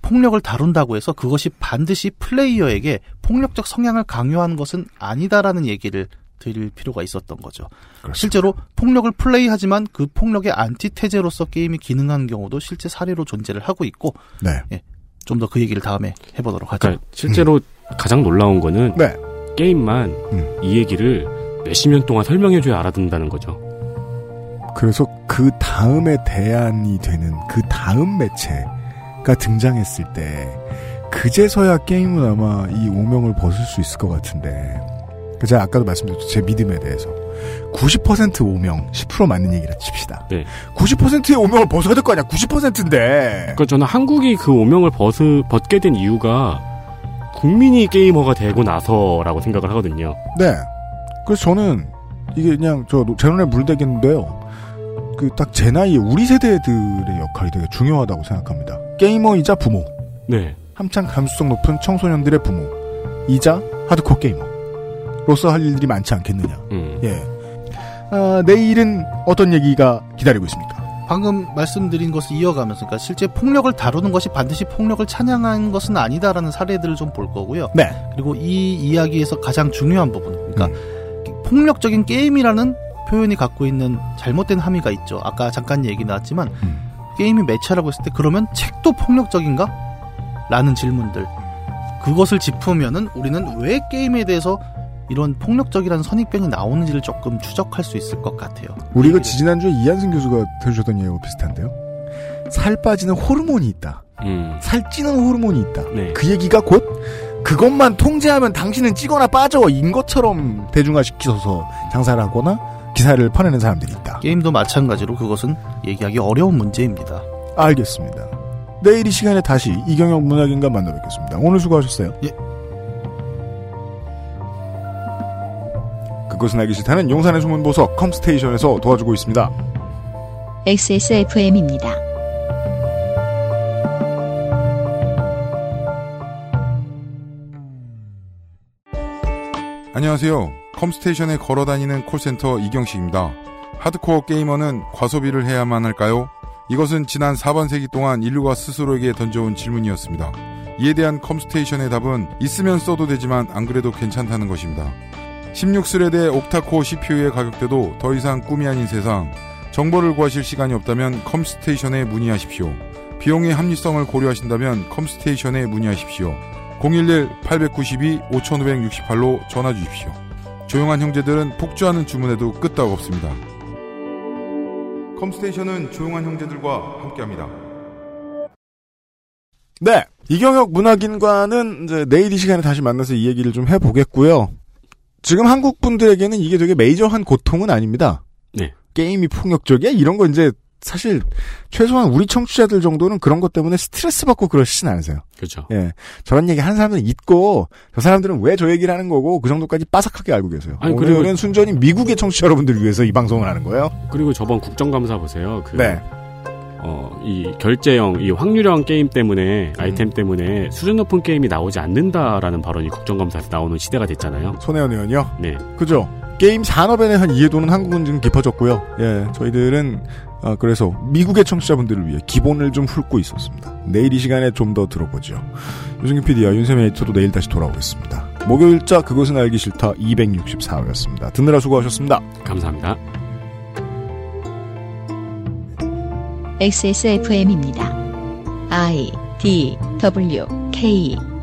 폭력을 다룬다고 해서 그것이 반드시 플레이어에게 폭력적 성향을 강요하는 것은 아니다라는 얘기를 드릴 필요가 있었던 거죠. 그렇습니다. 실제로 폭력을 플레이하지만 그 폭력의 안티테제로서 게임이 기능한 경우도 실제 사례로 존재를 하고 있고 네. 예, 좀 더 그 얘기를 다음에 해보도록 하죠. 그러니까 실제로 음. 가장 놀라운 거는 네. 게임만 음. 이 얘기를 몇십 년 동안 설명해줘야 알아듣는다는 거죠. 그래서 그 다음에 대안이 되는 그 다음 매체 가 등장했을 때 그제서야 게임은 아마 이 오명을 벗을 수 있을 것 같은데 제가 아까도 말씀드렸죠. 제 믿음에 대해서 구십 퍼센트 오명 십 퍼센트 맞는 얘기라 칩시다. 네. 구십 퍼센트의 오명을 벗어야 될 거 아니야. 구십 퍼센트인데 그러니까 저는 한국이 그 오명을 벗을, 벗게 된 이유가 국민이 게이머가 되고 나서라고 생각을 하거든요. 네. 그래서 저는 이게 그냥 저 제 눈에 물대겠는데요. 그 딱 제 나이에 우리 세대들의 역할이 되게 중요하다고 생각합니다. 게이머이자 부모. 네. 한창 감수성 높은 청소년들의 부모. 이자 하드코어 게이머로서 할 일들이 많지 않겠느냐. 음. 예. 아, 내일은 어떤 얘기가 기다리고 있습니까? 방금 말씀드린 것을 이어가면서, 그러니까 실제 폭력을 다루는 것이 반드시 폭력을 찬양한 것은 아니다라는 사례들을 좀 볼 거고요. 네. 그리고 이 이야기에서 가장 중요한 부분, 그러니까 음. 폭력적인 게임이라는 표현이 갖고 있는 잘못된 함의가 있죠. 아까 잠깐 얘기 나왔지만. 음. 게임이 매체라고 했을 때 그러면 책도 폭력적인가? 라는 질문들. 그것을 짚으면은 우리는 왜 게임에 대해서 이런 폭력적이라는 선입견이 나오는지를 조금 추적할 수 있을 것 같아요. 우리가 지난주에 이한승 교수가 해주셨던 얘기하고 비슷한데요. 살 빠지는 호르몬이 있다. 음. 살 찌는 호르몬이 있다. 네. 그 얘기가 곧 그것만 통제하면 당신은 찌거나 빠져 인 것처럼 대중화시켜서 장사를 하거나 기사를 퍼내는 사람들이 있다. 게임도 마찬가지로 그것은 얘기하기 어려운 문제입니다. 알겠습니다. 내일 이 시간에 다시 이경혁 문학인과 만나 뵙겠습니다. 오늘 수고하셨어요. 예. 그것은 알기 싫다는 용산의 숨은 보석 컴스테이션에서 도와주고 있습니다. 엑스에스에프엠입니다. 안녕하세요. 컴스테이션에 걸어다니는 콜센터 이경식입니다. 하드코어 게이머는 과소비를 해야만 할까요? 이것은 지난 사반세기 동안 인류가 스스로에게 던져온 질문이었습니다. 이에 대한 컴스테이션의 답은 있으면 써도 되지만 안 그래도 괜찮다는 것입니다. 십육 스레드의 옥타코어 씨피유의 가격대도 더 이상 꿈이 아닌 세상, 정보를 구하실 시간이 없다면 컴스테이션에 문의하십시오. 비용의 합리성을 고려하신다면 컴스테이션에 문의하십시오. 공일일 팔구이 오오육팔로 전화 주십시오. 조용한 형제들은 폭주하는 주문에도 끄떡 없습니다. 컴스테이션은 조용한 형제들과 함께합니다. 네, 이경혁 문화기관은 이제 내일 이 시간에 다시 만나서 이 얘기를 좀 해보겠고요. 지금 한국 분들에게는 이게 되게 메이저한 고통은 아닙니다. 네. 게임이 폭력적이야? 이런 거 이제 사실 최소한 우리 청취자들 정도는 그런 것 때문에 스트레스 받고 그러시진 않으세요. 그렇죠. 예, 저런 얘기 하는 사람들은 있고 저 사람들은 왜 저 얘기를 하는 거고 그 정도까지 빠삭하게 알고 계세요. 아니, 오늘은 그리고 순전히 미국의 청취자 여러분들 위해서 이 방송을 하는 거예요. 그리고 저번 국정감사 보세요. 그 네. 어, 이 결제형, 이 확률형 게임 때문에, 아이템 때문에 수준 높은 게임이 나오지 않는다라는 발언이 국정감사에서 나오는 시대가 됐잖아요. 손혜원 의원이요? 네. 그죠. 게임 산업에 대한 이해도는 한국은 지금 깊어졌고요. 예, 저희들은, 어, 그래서 미국의 청취자분들을 위해 기본을 좀 훑고 있었습니다. 내일 이 시간에 좀 더 들어보죠. 유승균 피디와 윤세민 에디터도 내일 다시 돌아오겠습니다. 목요일자 그것은 알기 싫다 이백육십사 회였습니다. 듣느라 수고하셨습니다. 감사합니다. 엑스에스에프엠입니다. I, D, W, K